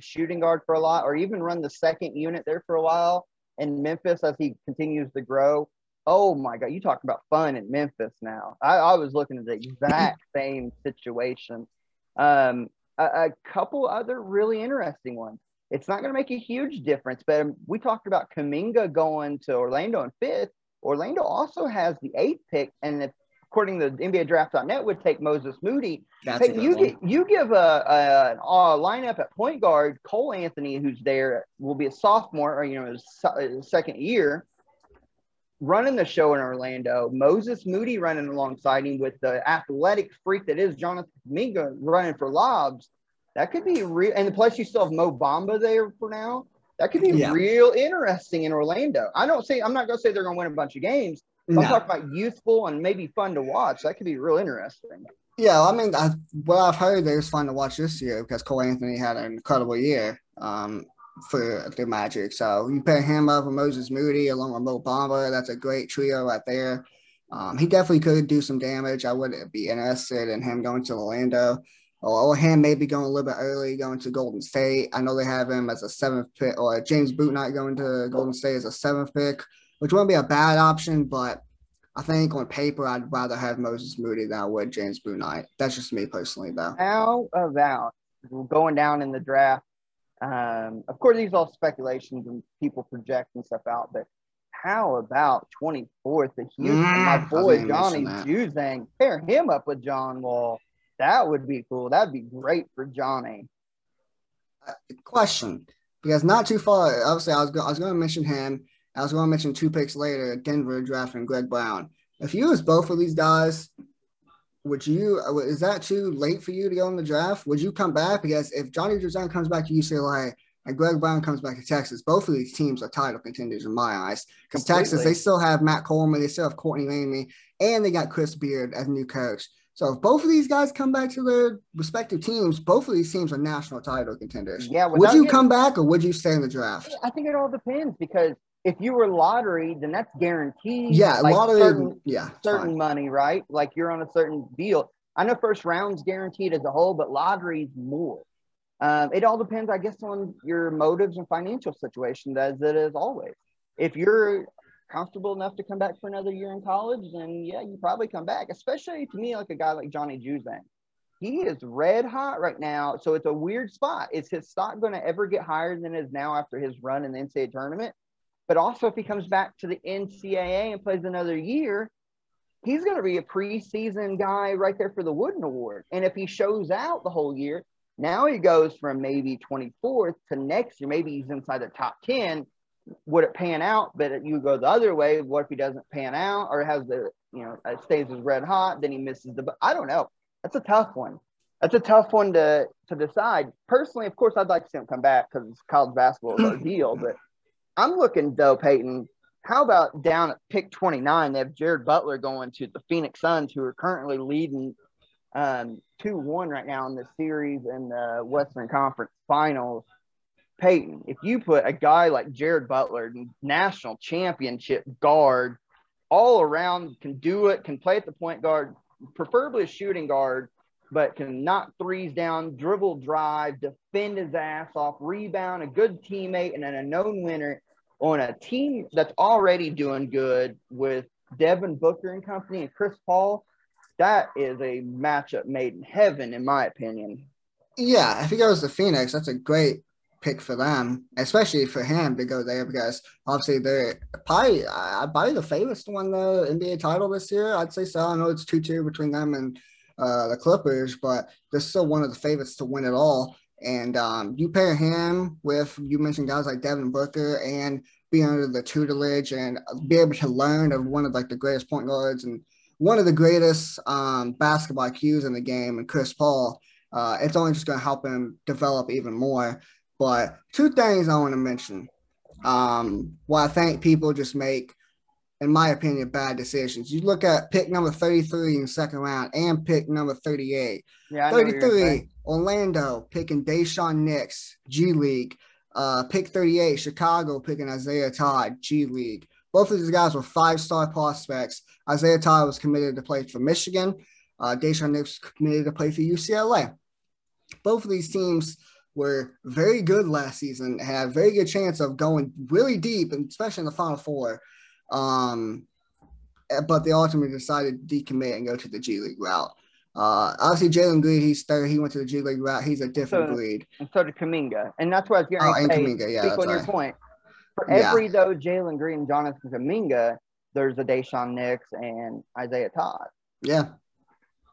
shooting guard for a lot, or even run the second unit there for a while. And Memphis, as he continues to grow, oh, my God, you talk about fun in Memphis now. I was looking at the exact same situation. A couple other really interesting ones. It's not going to make a huge difference, but we talked about Kuminga going to Orlando in 5th. Orlando also has the 8th pick, and according to NBA Draft.net, would take Moses Moody. You give a lineup at point guard. Cole Anthony, who's there, will be a sophomore, or his second year, running the show in Orlando. Moses Moody running alongside him with the athletic freak that is Jonathan Kuminga running for lobs. That could be real. And plus, you still have Mo Bamba there for now. That could be real interesting in Orlando. I'm not going to say they're going to win a bunch of games. I'm talking about youthful and maybe fun to watch. That could be real interesting. Yeah, what I've heard, it was fun to watch this year because Cole Anthony had an incredible year for the Magic. So you pair him up with Moses Moody along with Mo Bamba. That's a great trio right there. He definitely could do some damage. I wouldn't be interested in him going to Orlando or him maybe going a little bit early, going to Golden State. I know they have him as a 7th pick, or James Bouknight going to Golden State as a 7th pick, which wouldn't be a bad option, but I think on paper I'd rather have Moses Moody than I would James Bouknight. That's just me personally, though. How about going down in the draft? Of course, these are all speculations and people projecting stuff out, but how about 24th, the Houston, my boy Johnny Juzang? Pair him up with John Wall. That would be cool. That'd be great for Johnny. Question, because not too far. Obviously, I was going to mention him. I was going to mention 2 picks later, Denver drafting Greg Brown. If you was both of these guys, is that too late for you to go in the draft? Would you come back? Because if Johnny Juzang comes back to UCLA and Greg Brown comes back to Texas, both of these teams are title contenders in my eyes. Because Texas, they still have Matt Coleman, they still have Courtney Ramey, and they got Chris Beard as new coach. So if both of these guys come back to their respective teams, both of these teams are national title contenders. Yeah, would you come back or would you stay in the draft? I think it all depends because – if you were lottery, then that's guaranteed. Yeah, lottery. Certain money, right? Like you're on a certain deal. I know first round's guaranteed as a whole, but lottery's more. It all depends, I guess, on your motives and financial situation, as it is always. If you're comfortable enough to come back for another year in college, then yeah, you probably come back. Especially to me, like a guy like Johnny Juzang, he is red hot right now. So it's a weird spot. Is his stock going to ever get higher than it is now after his run in the NCAA tournament? But also, if he comes back to the NCAA and plays another year, he's going to be a preseason guy right there for the Wooden Award. And if he shows out the whole year, now he goes from maybe 24th to next year. Maybe he's inside the top 10. Would it pan out? But you go the other way. What if he doesn't pan out or stays as red hot? Then he misses I don't know. That's a tough one. That's a tough one to decide. Personally, of course, I'd like to see him come back because college basketball is our deal, but I'm looking, though, Peyton, how about down at pick 29, they have Jared Butler going to the Phoenix Suns, who are currently leading 2-1 right now in the series in the Western Conference Finals. Peyton, if you put a guy like Jared Butler, national championship guard, all around, can do it, can play at the point guard, preferably a shooting guard, but can knock threes down, dribble, drive, defend his ass off, rebound, a good teammate, and then a known winner. on a team that's already doing good with Devin Booker and company and Chris Paul, that is a matchup made in heaven, in my opinion. Yeah, if he goes to Phoenix, that's a great pick for them, especially for him to go there, because obviously they're probably the favorites to win the NBA title this year. I'd say so. I know it's 2-2 between them and the Clippers, but they're still one of the favorites to win it all. And you pair him with, you mentioned guys like Devin Booker and being under the tutelage and be able to learn of one of like the greatest point guards and one of the greatest basketball IQs in the game, and Chris Paul, it's only just going to help him develop even more. But two things I want to mention. Well, I think people just make, in my opinion, bad decisions. You look at pick number 33 in the second round and pick number 38. Yeah, 33, Orlando picking Deshaun Nix, G League. Pick 38, Chicago picking Isaiah Todd, G League. Both of these guys were five-star prospects. Isaiah Todd was committed to play for Michigan. Deshaun Nix committed to play for UCLA. Both of these teams were very good last season, had a very good chance of going really deep, and especially in the Final Four. But they ultimately decided to decommit and go to the G League route. Obviously, Jalen Green, he's third. He went to the G League route. He's a different breed. And so did Kuminga. And that's what I was going to say. Kuminga, yeah, speak on your point. Every Jalen Green and Jonathan Kuminga, there's a Deshaun Nix and Isaiah Todd. Yeah.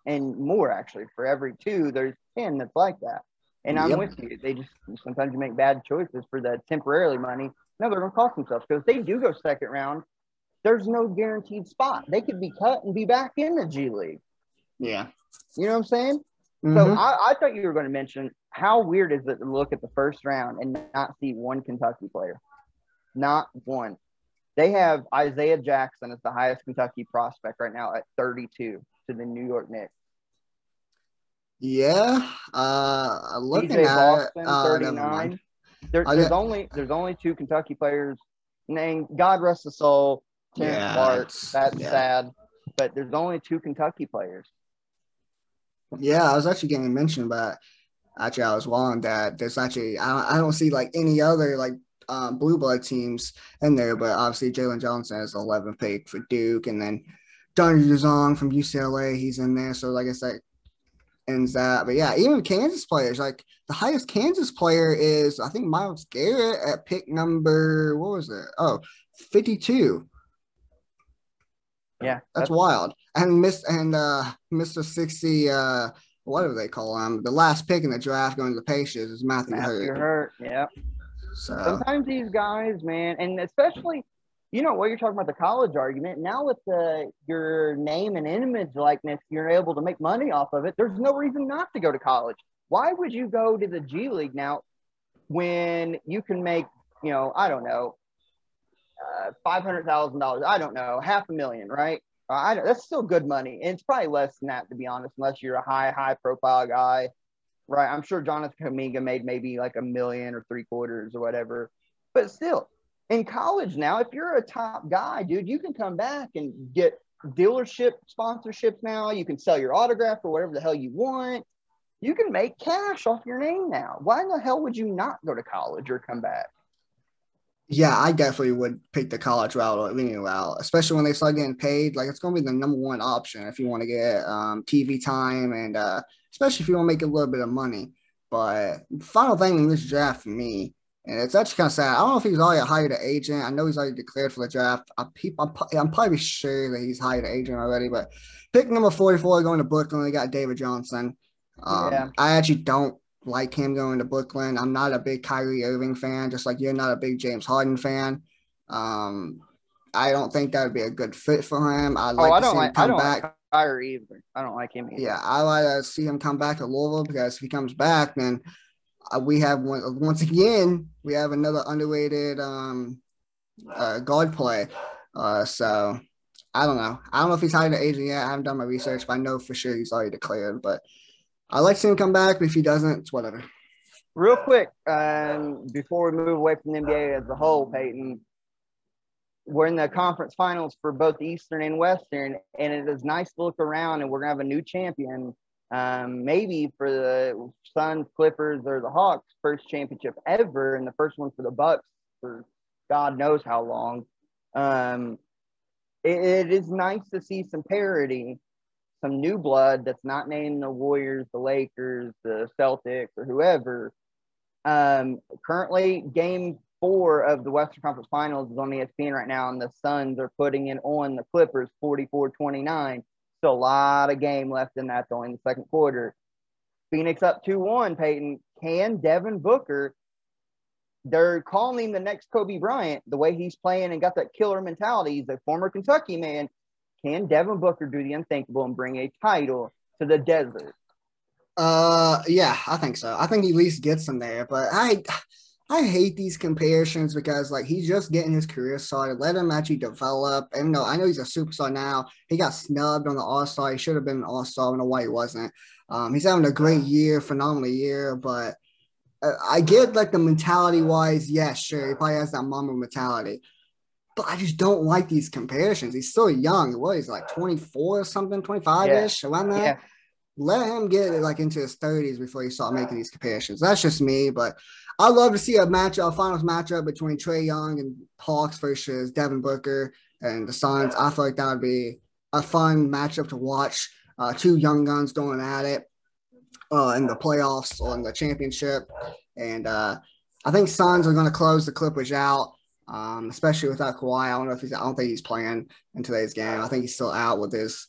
And more, actually. For every two, there's 10 that's like that. And I'm with you. They just sometimes you make bad choices for the temporarily money. No, they're going to cost themselves, because if they do go second round, there's no guaranteed spot. They could be cut and be back in the G League. Yeah. You know what I'm saying? Mm-hmm. So I thought you were going to mention, how weird is it to look at the first round and not see one Kentucky player? Not one. They have Isaiah Jackson as the highest Kentucky prospect right now at 32 to the New York Knicks. Yeah, looking at Boston, 39. There's only two Kentucky players named. God rest his soul, Terrence Clark. That's sad, but there's only two Kentucky players. Yeah, I was actually getting mentioned, but actually I was wrong that there's actually I don't see like any other like blue blood teams in there, but obviously Jalen Johnson is 11th pick for Duke, and then Donnie Duzong from UCLA, he's in there. So like I said. And that, but yeah, even Kansas players, like the highest Kansas player is, I think, Myles Garrett at pick number, 52. Yeah, that's wild. And Mr. 60, whatever they call him, the last pick in the draft going to the Pacers is Matthew Hurt. Yeah. So sometimes these guys, man, and especially, you know, what you're talking about, the college argument. Now with your name and image likeness, you're able to make money off of it. There's no reason not to go to college. Why would you go to the G League now when you can make, you know, I don't know, $500,000, I don't know, $500,000, right? That's still good money. And it's probably less than that, to be honest, unless you're a high profile guy, right? I'm sure Jonathan Kuminga made maybe like $1 million or $750,000 or whatever, but still. In college now, if you're a top guy, dude, you can come back and get dealership sponsorships now. You can sell your autograph or whatever the hell you want. You can make cash off your name now. Why in the hell would you not go to college or come back? Yeah, I definitely would pick the college route or any route, especially when they start getting paid. Like, it's going to be the number one option if you want to get TV time and especially if you want to make a little bit of money. But final thing in this draft for me, and it's actually kind of sad. I don't know if he's already hired an agent. I know he's already declared for the draft. I'm probably sure that he's hired an agent already. But pick number 44 going to Brooklyn. They got David Johnson. I actually don't like him going to Brooklyn. I'm not a big Kyrie Irving fan, just like you're not a big James Harden fan. I don't think that would be a good fit for him. I don't like Kyrie either. I don't like him either. Yeah, I like to see him come back to Louisville, because if he comes back, then – we have another underrated guard play. So I don't know. I don't know if he's hired an agent yet. I haven't done my research, but I know for sure he's already declared. But I like seeing him come back. But if he doesn't, it's whatever. Real quick, before we move away from the NBA as a whole, Peyton, we're in the conference finals for both Eastern and Western, and it is nice to look around, and we're going to have a new champion. Maybe for the Suns, Clippers, or the Hawks, first championship ever, and the first one for the Bucks for God knows how long. It is nice to see some parity, some new blood that's not named the Warriors, the Lakers, the Celtics, or whoever. Currently, game 4 of the Western Conference Finals is on ESPN right now, and the Suns are putting it on the Clippers 44-29. So a lot of game left in that, though, in the second quarter. Phoenix up 2-1, Peyton. Can Devin Booker, they're calling the next Kobe Bryant, the way he's playing and got that killer mentality. He's a former Kentucky man. Can Devin Booker do the unthinkable and bring a title to the desert? Yeah, I think so. I think he at least gets them there. But I hate these comparisons because, like, he's just getting his career started. Let him actually develop. And, no, I know he's a superstar now. He got snubbed on the All-Star. He should have been an All-Star. I don't know why he wasn't. He's having a great year, phenomenal year. But I get, like, the mentality-wise, yeah, sure, he probably has that mama mentality. But I just don't like these comparisons. He's still young. What, he's, like, 24 or something, 25-ish, around that? Yeah. Let him get, like, into his 30s before you start making these comparisons. That's just me, but I'd love to see a finals matchup between Trae Young and Hawks versus Devin Booker and the Suns. I feel like that would be a fun matchup to watch. Two young guns going at it in the playoffs or in the championship. And I think Suns are going to close the Clippers out, especially without Kawhi. I don't think he's playing in today's game. I think he's still out with his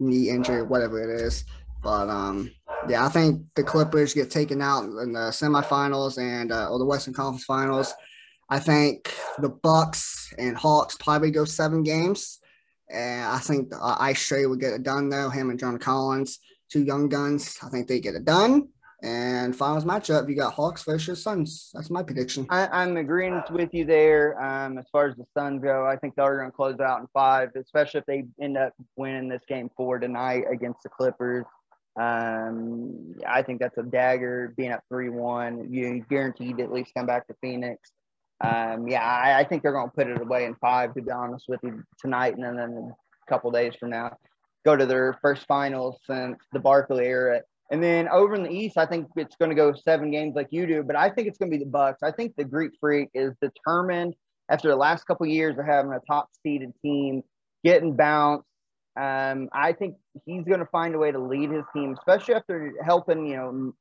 knee injury, whatever it is. But, yeah, I think the Clippers get taken out in the semifinals and or the Western Conference Finals. I think the Bucks and Hawks probably go 7 games. And I think Ice Trae would get it done, though, him and John Collins, two young guns. I think they get it done. And finals matchup, you got Hawks versus Suns. That's my prediction. I'm agreeing with you there. As far as the Suns go, I think they're going to close out in 5, especially if they end up winning this game 4 tonight against the Clippers. I think that's a dagger, being up 3-1. You guaranteed at least come back to Phoenix. I think they're going to put it away in 5, to be honest with you, tonight, and then a couple days from now, go to their first finals since the Barkley era. And then over in the East, I think it's going to go 7 games like you do, but I think it's going to be the Bucks. I think the Greek Freak is determined after the last couple of years of having a top-seeded team, getting bounced. I think he's going to find a way to lead his team, especially after helping,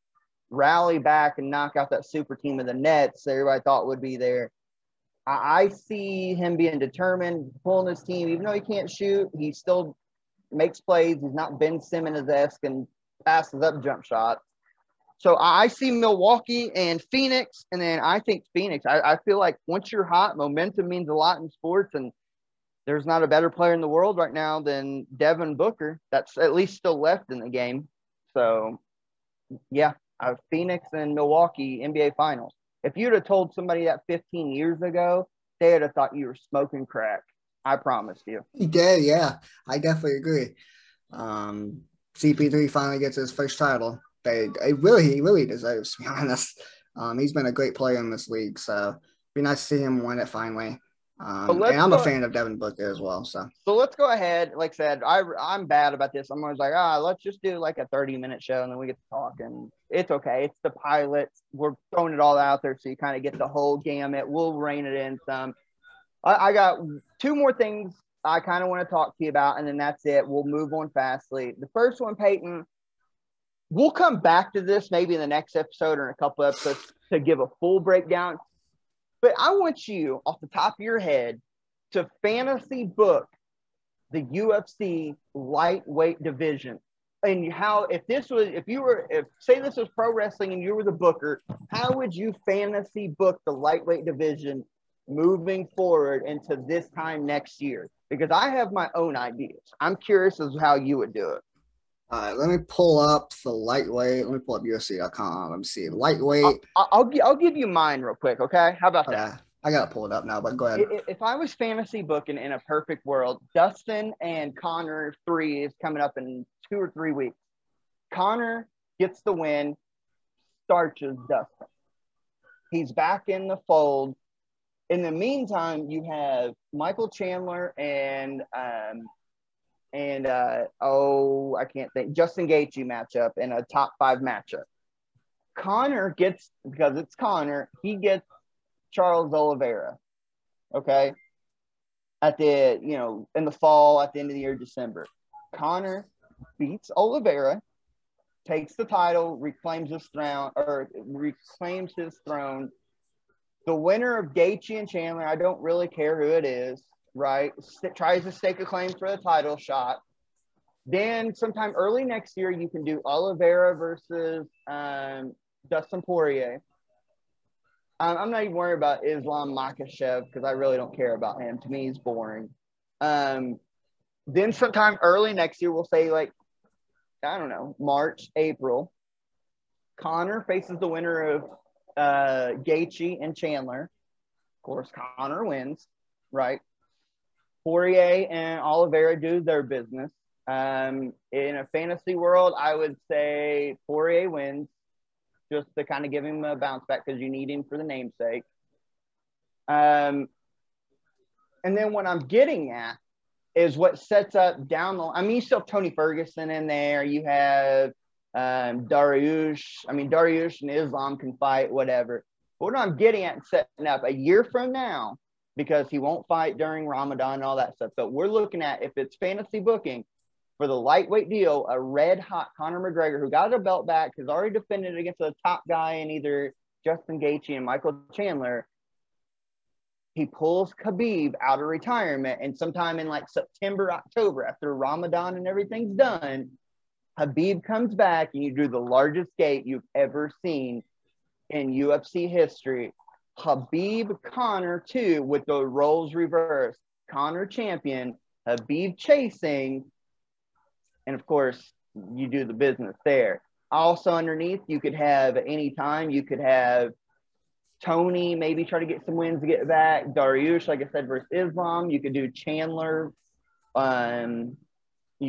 rally back and knock out that super team of the Nets that everybody thought would be there. I see him being determined, pulling his team. Even though he can't shoot, he still makes plays. He's not Ben Simmons-esque and passes up jump shots. So I see Milwaukee and Phoenix, and then I think Phoenix. I feel like once you're hot, momentum means a lot in sports, and there's not a better player in the world right now than Devin Booker. That's at least still left in the game. So, yeah, Phoenix and Milwaukee NBA Finals. If you'd have told somebody that 15 years ago, they would have thought you were smoking crack. I promise you. He did, yeah. I definitely agree. CP3 finally gets his first title. He really deserves, to be honest. He's been a great player in this league, so it'd be nice to see him win it finally. And I'm a fan of Devin Booker as well. So let's go ahead. Like I said, I'm bad about this. I'm always like, let's just do like a 30-minute show and then we get to talk. And it's okay. It's the pilots. We're throwing it all out there so you kind of get the whole gamut. We'll rein it in some. I got 2 more things I kind of want to talk to you about, and then that's it. We'll move on fastly. The first one, Peyton, we'll come back to this maybe in the next episode or in a couple episodes to give a full breakdown. But I want you, off the top of your head, to fantasy book the UFC lightweight division. And how, say this was pro wrestling and you were the booker, how would you fantasy book the lightweight division moving forward into this time next year? Because I have my own ideas. I'm curious as to how you would do it. All right, let me pull up the lightweight. Let me pull up UFC.com. Let me see. Lightweight. I'll give you mine real quick, okay? How about that? I got to pull it up now, but go ahead. If I was fantasy booking in a perfect world, Dustin and Connor 3 is coming up in 2 or 3 weeks. Connor gets the win, starches Dustin. He's back in the fold. In the meantime, you have Michael Chandler and I can't think. Justin Gaethje matchup in a top 5 matchup. Connor gets, because it's Connor, he gets Charles Oliveira. okay, at the, you know, in the fall, at the end of the year, December. Connor beats Oliveira, takes the title, reclaims his throne. The winner of Gaethje and Chandler, I don't really care who it is, right, tries to stake a claim for the title shot. Then sometime early next year, you can do Oliveira versus Dustin Poirier. I'm not even worried about Islam Makhachev because I really don't care about him. To me, he's boring. Then sometime early next year, we'll say, like, I don't know, March, April, Connor faces the winner of Gaethje and Chandler. Of course, Connor wins, right? Poirier and Oliveira do their business. In a fantasy world, I would say Poirier wins just to kind of give him a bounce back because you need him for the namesake. And then what I'm getting at is what sets up down the – I mean, you still have Tony Ferguson in there. You have Dariush. I mean, Dariush and Islam can fight, whatever. But what I'm getting at setting up a year from now, because he won't fight during Ramadan and all that stuff. But we're looking at, if it's fantasy booking, for the lightweight deal, a red-hot Conor McGregor who got a belt back, has already defended against the top guy in either Justin Gaethje and Michael Chandler. He pulls Khabib out of retirement, and sometime in like September, October, after Ramadan and everything's done, Khabib comes back and you do the largest gate you've ever seen in UFC history. Khabib Conor 2 with the roles reversed. Conor champion, Khabib chasing. And, of course, you do the business there. Also underneath, you could have at any time, you could have Tony maybe try to get some wins to get back. Dariush, like I said, versus Islam. You could do Chandler. You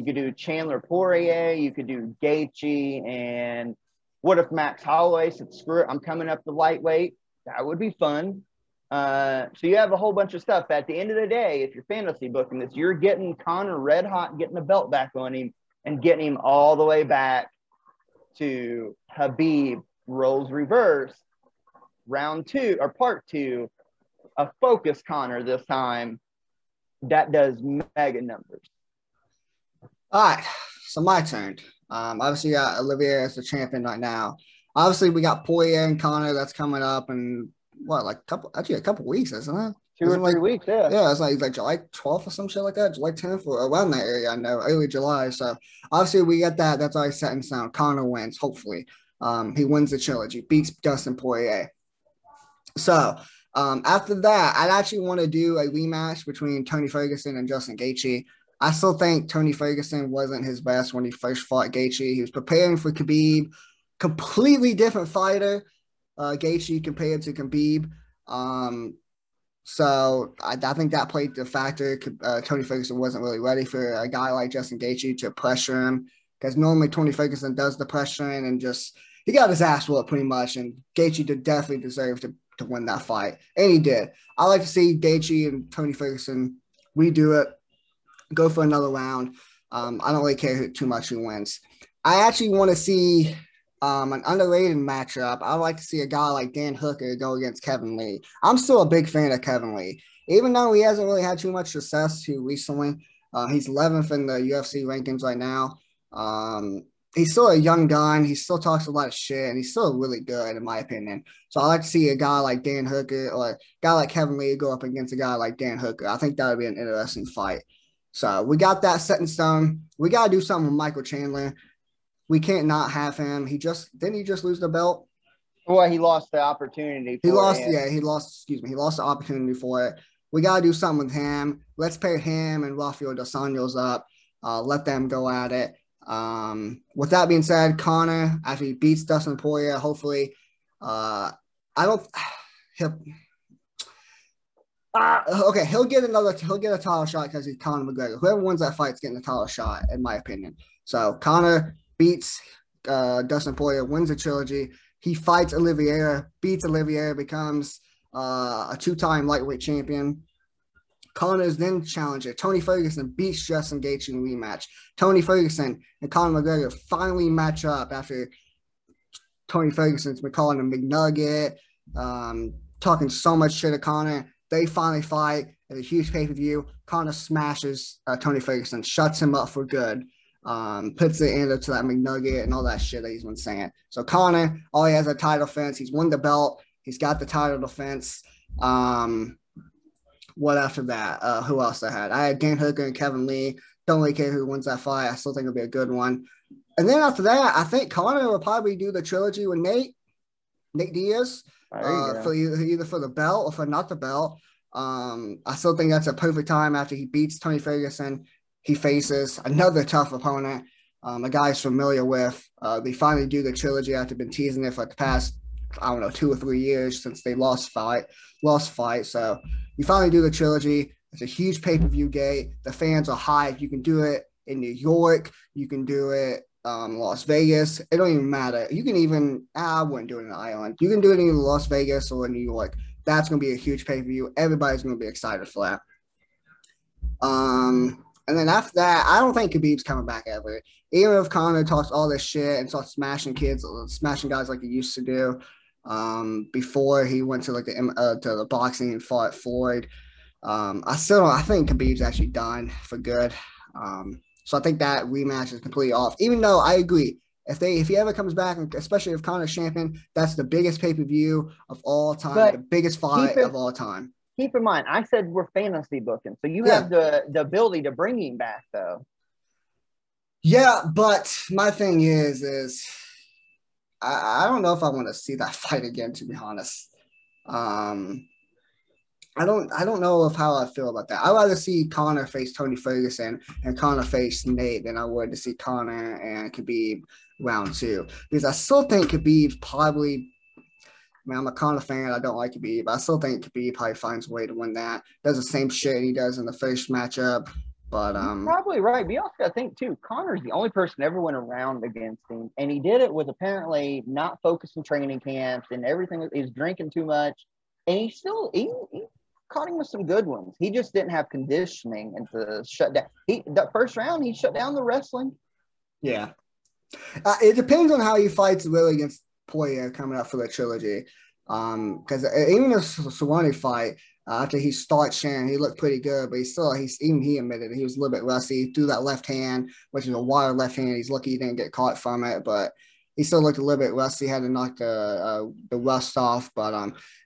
could do Chandler Poirier. You could do Gaethje. And what if Max Holloway said, screw it, I'm coming up the lightweight? That would be fun. So you have a whole bunch of stuff. At the end of the day, if you're fantasy booking this, you're getting Connor red hot, getting the belt back on him, and getting him all the way back to Khabib, roles reversed, round two, or part two, a focus Connor this time. That does mega numbers. All right, so my turn. Obviously, you got Oliveira as the champion right now. Obviously, we got Poirier and Connor that's coming up, and what, like a couple weeks, isn't it? 2 or 3 weeks, yeah. Yeah, it's like July 12th or some shit like that, July 10th or around that area, I know, early July. So obviously we got that. That's already set in stone. Connor wins, hopefully. He wins the trilogy, beats Dustin Poirier. So after that, I'd actually want to do a rematch between Tony Ferguson and Justin Gaethje. I still think Tony Ferguson wasn't his best when he first fought Gaethje. He was preparing for Khabib, completely different fighter. Gaethje compared to Khabib. So I think that played the factor. Tony Ferguson wasn't really ready for a guy like Justin Gaethje to pressure him, because normally Tony Ferguson does the pressuring and just – he got his ass whooped pretty much, and Gaethje definitely deserved to win that fight, and he did. I like to see Gaethje and Tony Ferguson redo it, go for another round. I don't really care too much who wins. I actually want to see – an underrated matchup. I would like to see a guy like Dan Hooker go against Kevin Lee. I'm still a big fan of Kevin Lee, even though he hasn't really had too much success too recently. He's 11th in the UFC rankings right now. He's still a young gun. He still talks a lot of shit, and he's still really good, in my opinion. So I like to see a guy like Dan Hooker or a guy like Kevin Lee go up against a guy like Dan Hooker. I think that would be an interesting fight. So we got that set in stone. We got to do something with Michael Chandler. We can't not have him. Didn't he just lose the belt? Well, he lost the opportunity. He lost the opportunity for it. We got to do something with him. Let's pair him and Rafael Dos Anjos up. Let them go at it. With that being said, Connor, after he beats Dustin Poirier, hopefully, he'll get a title shot because he's Conor McGregor. Whoever wins that fight's getting a title shot, in my opinion. So, Connor beats Dustin Poirier, wins the trilogy. He fights Oliveira, beats Oliveira, becomes a two-time lightweight champion. Connor is then challenger. Tony Ferguson beats Justin Gaethje in a rematch. Tony Ferguson and Conor McGregor finally match up after Tony Ferguson's been calling him McNugget, talking so much shit to Connor. They finally fight at a huge pay-per-view. Connor smashes Tony Ferguson, shuts him up for good, puts the end to that McNugget and all that shit that he's been saying. So Connor, all he has a title defense. He's won the belt. He's got the title defense. What after that? Who else I had? I had Dan Hooker and Kevin Lee. Don't really care who wins that fight. I still think it'll be a good one. And then after that, I think Connor will probably do the trilogy with Nate Diaz, for either for the belt or for not the belt. I still think that's a perfect time after he beats Tony Ferguson. He faces another tough opponent, a guy he's familiar with. They finally do the trilogy after been teasing it for the past, 2 or 3 years since they lost fight. So you finally do the trilogy. It's a huge pay-per-view gate. The fans are hyped. You can do it in New York. You can do it Las Vegas. It don't even matter. You can even, I wouldn't do it in Ireland. You can do it in Las Vegas or in New York. That's going to be a huge pay-per-view. Everybody's going to be excited for that. And then after that, I don't think Khabib's coming back ever. Even if Conor talks all this shit and starts smashing guys like he used to do before he went to to the boxing and fought Floyd, I think Khabib's actually done for good. So I think that rematch is completely off. Even though I agree, if he ever comes back, especially if Conor's champion, that's the biggest pay-per-view of all time, but the biggest fight of all time. Keep in mind, I said we're fantasy booking, so you have the ability to bring him back, though. Yeah, but my thing is I don't know if I want to see that fight again, to be honest. I don't know of how I feel about that. I'd rather see Connor face Tony Ferguson and Connor face Nate than I would to see Connor and Khabib round two, because I still think Khabib probably. I'm a Conor fan. I don't like Khabib, but I still think Khabib probably finds a way to win that. Does the same shit he does in the first matchup, but You're probably right. We also got to think too. Conor's the only person ever went around against him, and he did it with apparently not focusing training camps and everything. He's drinking too much, and he caught him with some good ones. He just didn't have conditioning and to shut down. The first round he shut down the wrestling. Yeah, it depends on how he fights really against Poirier coming up for the trilogy, because even the Cerrone fight, after he starts sharing, he looked pretty good, but he admitted he was a little bit rusty. He threw that left hand, which is a wide left hand. He's lucky he didn't get caught from it, but he still looked a little bit rusty. Had to knock the rust off. But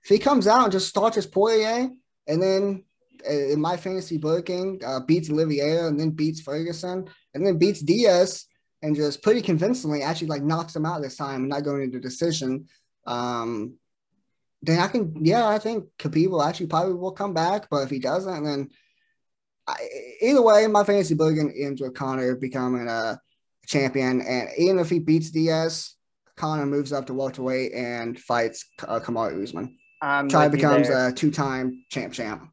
if he comes out and just starts his Poirier, and then in my fantasy booking beats Oliveira, and then beats Ferguson, and then beats Diaz, and just pretty convincingly actually knocks him out this time and not going into decision, then I think Khabib will actually probably will come back. But if he doesn't, then either way, my fantasy booking ends with Connor becoming a champion. And even if he beats Diaz, Connor moves up to welterweight and fights Kamaru Usman. Try becomes a two-time champ.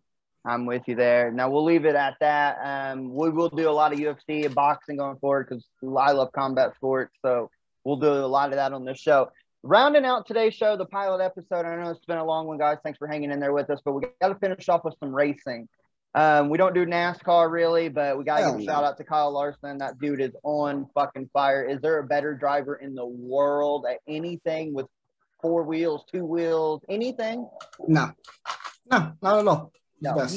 I'm with you there. Now, we'll leave it at that. We will do a lot of UFC and boxing going forward because I love combat sports. So we'll do a lot of that on this show. Rounding out today's show, the pilot episode. I know it's been a long one, guys. Thanks for hanging in there with us. But we got to finish off with some racing. We don't do NASCAR really, but we got to give a shout out to Kyle Larson. That dude is on fucking fire. Is there a better driver in the world at anything with 4 wheels, 2 wheels, anything? No, not at all. No,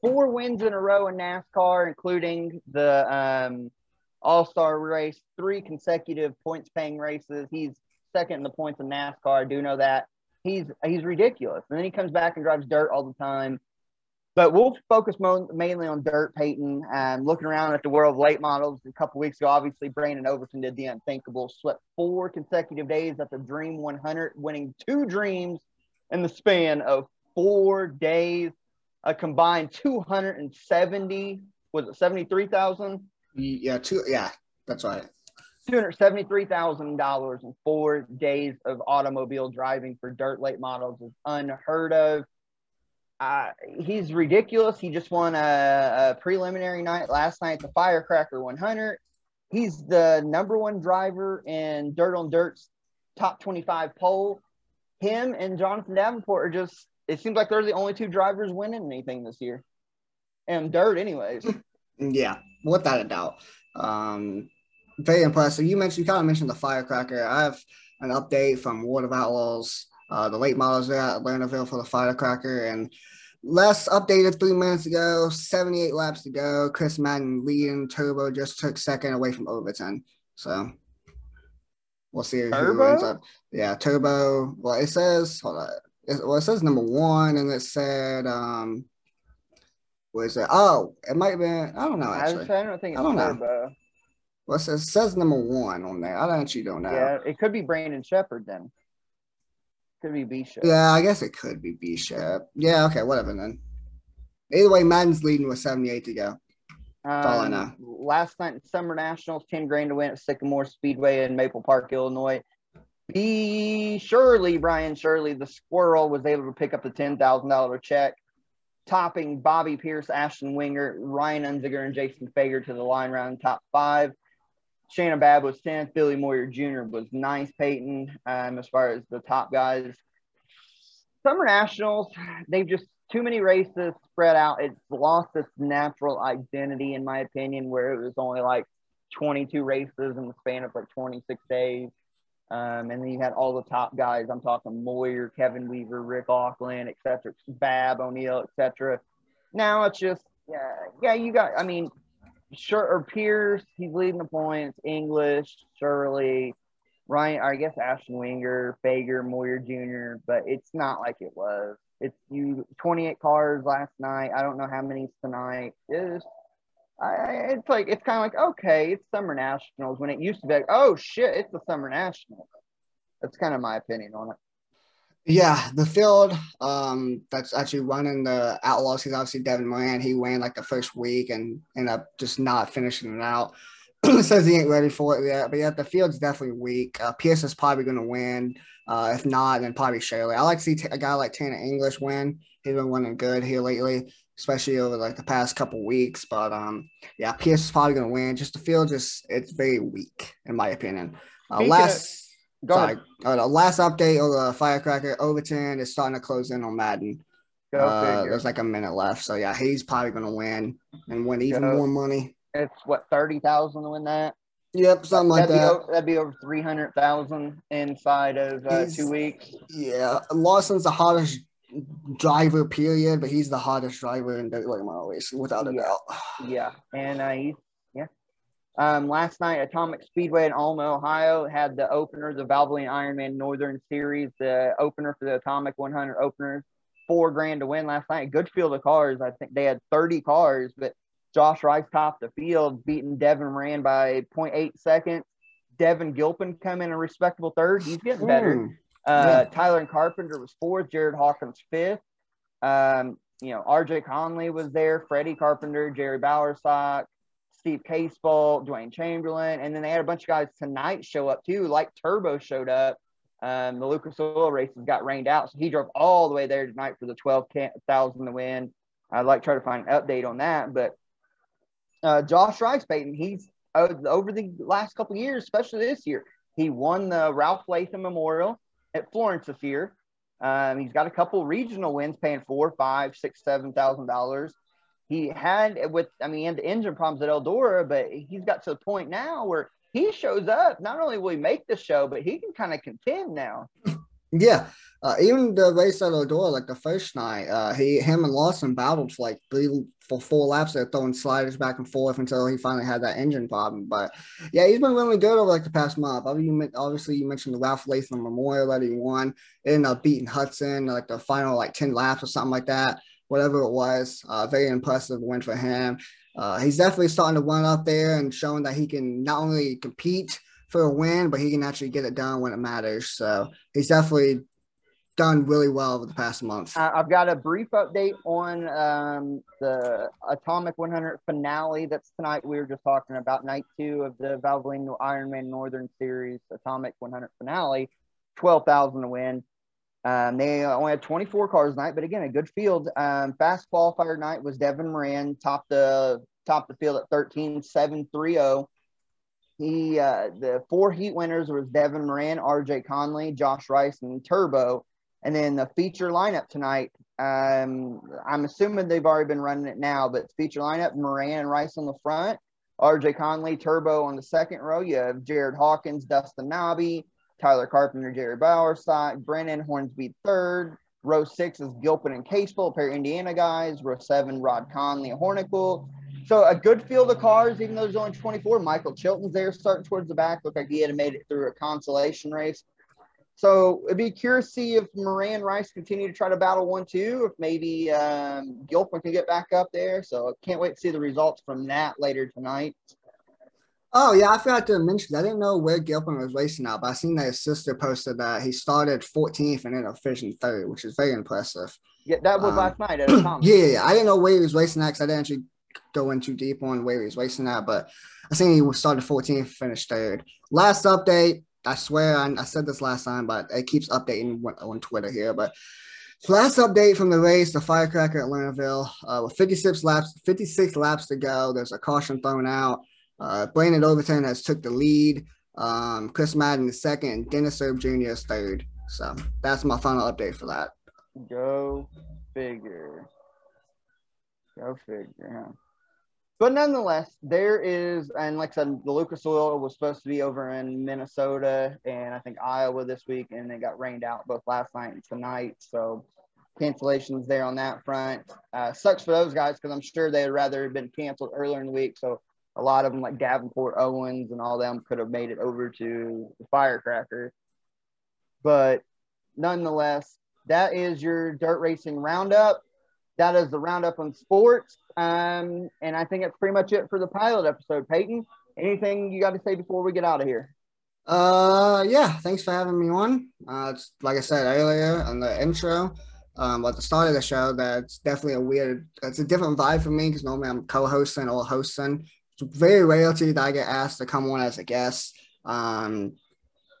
4 wins in a row in NASCAR, including the All-Star race, 3 consecutive points-paying races. He's second in the points in NASCAR. I do know that. He's ridiculous. And then he comes back and drives dirt all the time. But we'll focus mainly on dirt, Peyton. Looking around at the world of late models a couple weeks ago, obviously Brandon Overton did the unthinkable. Swept 4 consecutive days at the Dream 100, winning 2 Dreams in the span of 4 days. A combined 270, was it 73,000? Yeah, that's right. $273,000 in 4 days of automobile driving for dirt late models is unheard of. He's ridiculous. He just won a preliminary night last night, the Firecracker 100. He's the number 1 driver in Dirt on Dirt's top 25 poll. Him and Jonathan Davenport are just, it seems like they're the only 2 drivers winning anything this year. And dirt, anyways. Yeah, without a doubt. Very impressive. You kind of mentioned the Firecracker. I have an update from World of Outlaws, the late models there at Atlantoville for the Firecracker. And Last updated 3 minutes ago, 78 laps to go. Chris Madden leading. Turbo just took second away from Overton. So we'll see who ends up. Yeah, Turbo. Well, it says, hold on. It says number one, and it said, what is it? Oh, it might have been, I don't know, actually. I don't think it's Turbo. Well, it says number one on there. I actually don't know. Yeah, it could be Brandon Shepard then. Could be Bishop. Yeah, I guess it could be Bishop. Yeah, okay, whatever then. Either way, Madden's leading with 78 to go. That's all I know. Last night in Summer Nationals, $10,000 to win at Sycamore Speedway in Maple Park, Illinois. Brian Shirley, the squirrel, was able to pick up the $10,000 check, topping Bobby Pierce, Ashton Winger, Ryan Unziger, and Jason Fager to the line round top five. Shannon Babb was 10th. Billy Moyer Jr. was 9th. Peyton, as far as the top guys. Summer Nationals, they've just too many races spread out. It's lost its natural identity, in my opinion, where it was only like 22 races in the span of like 26 days. And then you had all the top guys. I'm talking Moyer, Kevin Weaver, Rick Auckland, et cetera, Babb, O'Neill, et cetera. Now it's just, you got, I mean, sure, or Pierce, he's leading the points. English, Shirley, Ryan, or I guess Ashton Winger, Fager, Moyer Jr., but it's not like it was. It's 28 cars last night. I don't know how many's tonight. It's kind of like, okay, it's Summer Nationals when it used to be like, oh shit, it's the Summer Nationals. That's kind of my opinion on it. Yeah, the field that's actually running the Outlaws, because obviously Devin Moran, he ran like the first week and ended up just not finishing it out. Says he ain't ready for it yet, but yeah, the field's definitely weak. Pierce is probably going to win. If not, then probably Shirley. I like to see a guy like Tanner English win. He's been winning good here lately, especially over like the past couple weeks. But yeah, Pierce is probably going to win. Just the field, it's very weak in my opinion. Last update on the Firecracker, Overton is starting to close in on Madden. There's like a minute left. So, yeah, he's probably going to win and win even more money. It's, what, $30,000 to win that? Yep, something like that'd that. That'd be over $300,000 inside of 2 weeks. Yeah, Lawson's the hottest driver, period, but he's the hottest driver in Dirty Late Model Race, without a doubt. Yeah, and he's last night, Atomic Speedway in Alma, Ohio, had the opener, the Valvoline Ironman Northern Series, the opener for the Atomic 100 openers, $4,000 to win last night. Good field of cars. I think they had 30 cars, but Josh Rice topped the field, beating Devin Moran by 0.8 seconds. Devin Gilpin come in a respectable third. He's getting better. Tyler and Carpenter was fourth. Jared Hawkins fifth. RJ Conley was there. Freddie Carpenter, Jerry Bowersock, Steve Caseball, Dwayne Chamberlain, and then they had a bunch of guys tonight show up too, like Turbo showed up. The Lucas Oil races got rained out, so he drove all the way there tonight for the $12,000 to win. I'd like to try to find an update on that, but Josh Rice, Peyton, he's over the last couple of years, especially this year, he won the Ralph Latham Memorial at Florence this year. He's got a couple regional wins, paying $4,000, $5,000, $6,000, $7,000. He had he had the engine problems at Eldora, but he's got to the point now where he shows up. Not only will he make the show, but he can kind of contend now. Yeah. Even the race at Eldora, like the first night, him and Lawson battled for like four laps. They're throwing sliders back and forth until he finally had that engine problem. But yeah, he's been really good over like the past month. Obviously, you mentioned the Ralph Latham Memorial that he won. It ended up beating Hudson like the final like 10 laps or something like that. Whatever it was, very impressive win for him. He's definitely starting to run up there and showing that he can not only compete for a win, but he can actually get it done when it matters. So he's definitely done really well over the past month. I've got a brief update on the Atomic 100 finale. That's tonight. We were just talking about night two of the Valvoline Ironman Northern Series Atomic 100 finale, $12,000 to win. They only had 24 cars tonight, but again, a good field. Fast qualifier night was Devin Moran, topped the field at 13.730. The four heat winners was Devin Moran, RJ Conley, Josh Rice, and Turbo. And then the feature lineup tonight, I'm assuming they've already been running it now, but feature lineup, Moran and Rice on the front, RJ Conley, Turbo on the second row. You have Jared Hawkins, Dustin Nobby, Tyler Carpenter, Jerry Bowersock, Brennan Hornsby third, Row 6 is Gilpin and Caseville, a pair of Indiana guys. Row 7, Rod Conley, Hornickel. So a good field of cars, even though there's only 24. Michael Chilton's there starting towards the back. Looked like he had made it through a consolation race. So it'd be curious to see if Moran Rice continue to try to battle 1-2, if maybe Gilpin can get back up there. So I can't wait to see the results from that later tonight. Oh, yeah, I forgot to mention that. I didn't know where Gilpin was racing out, but I seen that his sister posted that he started 14th and ended up finishing 3rd, which is very impressive. Yeah, that was last night at a comment. Yeah, I didn't know where he was racing at because I didn't actually go in too deep on where he was racing at, but I seen he started 14th, finished 3rd. Last update, I swear I said this last time, but it keeps updating on Twitter here, but last update from the race, the firecracker at Lernerville, with 56 laps to go. There's a caution thrown out. Brandon Overton has took the lead. Chris Madden is 2nd, and Dennis Erb Jr. is 3rd. So that's my final update for that. Go figure. Go figure, huh? But nonetheless, there is, and like I said, the Lucas Oil was supposed to be over in Minnesota and I think Iowa this week, and they got rained out both last night and tonight. So cancellations there on that front. Sucks for those guys because I'm sure they would rather have been canceled earlier in the week. So a lot of them, like Davenport, Owens, and all them, could have made it over to the Firecracker. But nonetheless, that is your dirt racing roundup. That is the roundup on sports. And I think that's pretty much it for the pilot episode. Peyton, anything you got to say before we get out of here? Yeah, thanks for having me on. It's, like I said earlier on the intro, at the start of the show, that's definitely it's a different vibe for me because normally I'm co-hosting or hosting. It's very rarely that I get asked to come on as a guest.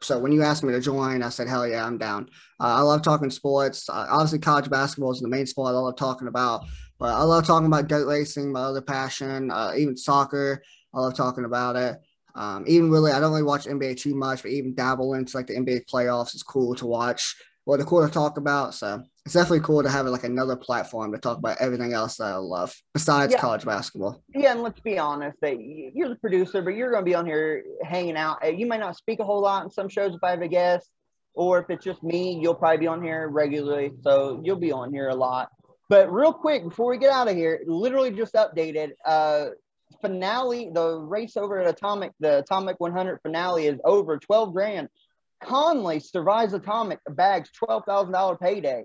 So when you asked me to join, I said, hell yeah, I'm down. I love talking sports. Obviously, college basketball is the main sport I love talking about. But I love talking about dirt racing, my other passion, even soccer. I love talking about it. I don't really watch NBA too much, but even dabble into like the NBA playoffs is cool to watch or cool to talk about. So it's definitely cool to have like another platform to talk about everything else that I love besides college basketball. Yeah, and let's be honest, you're the producer, but you're going to be on here hanging out. You may not speak a whole lot in some shows if I have a guest, or if it's just me, you'll probably be on here regularly. So you'll be on here a lot. But real quick, before we get out of here, literally just updated. Finale, the race over at Atomic, the Atomic 100 finale is over, $12,000. Conley survives Atomic, bags $12,000 payday.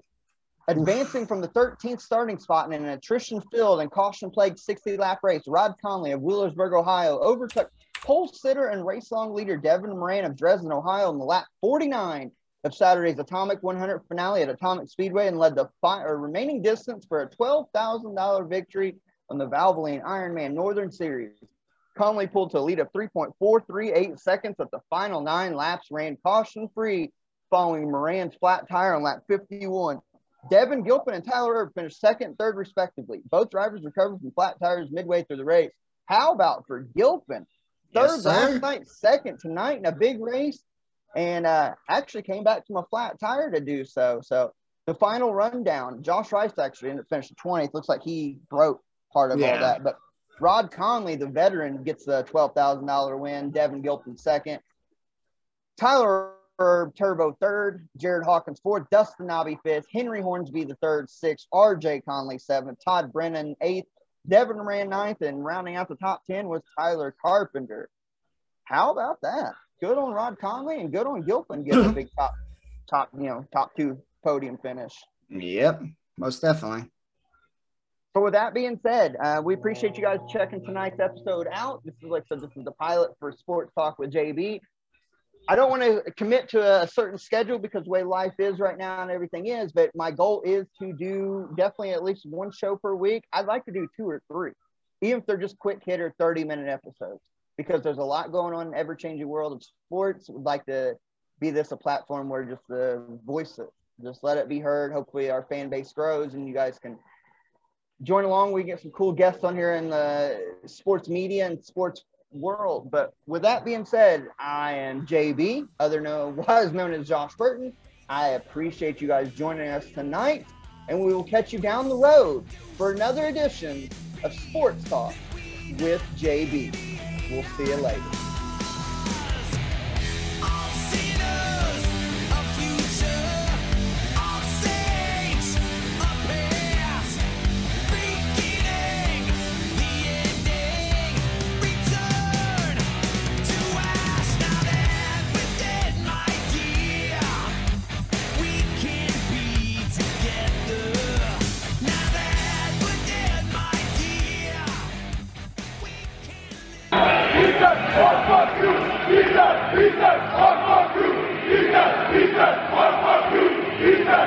Advancing from the 13th starting spot in an attrition-filled and caution-plagued 60-lap race, Rod Conley of Wheelersburg, Ohio, overtook pole sitter and race-long leader Devin Moran of Dresden, Ohio, on the lap 49 of Saturday's Atomic 100 finale at Atomic Speedway, and led the remaining distance for a $12,000 victory on the Valvoline Ironman Northern Series. Conley pulled to a lead of 3.438 seconds at the final 9 laps, ran caution-free following Moran's flat tire on lap 51. Devin Gilpin and Tyler Erb finished 2nd, 3rd, respectively. Both drivers recovered from flat tires midway through the race. How about for Gilpin? 3rd last night, 2nd tonight in a big race, and actually came back from a flat tire to do so. So the final rundown, Josh Rice actually ended up finishing 20th. Looks like he broke part of all that. But Rod Conley, the veteran, gets the $12,000 win. Devin Gilpin 2nd. Tyler Herb Turbo 3rd, Jared Hawkins 4th, Dustin Nobby 5th, Henry Hornsby the 3rd, 6th, RJ Conley 7th, Todd Brennan 8th, Devin Moran 9th, and rounding out the top 10 was Tyler Carpenter. How about that? Good on Rod Conley and good on Gilpin getting a big top 2 podium finish. Yep, most definitely. So with that being said, we appreciate you guys checking tonight's episode out. This is this is the pilot for Sports Talk with JB. I don't want to commit to a certain schedule because the way life is right now and everything is, but my goal is to do definitely at least one show per week. I'd like to do 2 or 3, even if they're just quick hitter 30-minute episodes, because there's a lot going on in the ever-changing world of sports. We'd like to be a platform where just the voices, just let it be heard. Hopefully our fan base grows and you guys can join along. We get some cool guests on here in the sports media and sports world. But with that being said, I am JB, known as Josh Burton. I appreciate you guys joining us tonight, and we will catch you down the road for another edition of Sports Talk with JB. We'll see you later. He said, one, two, he said, one, two, he said.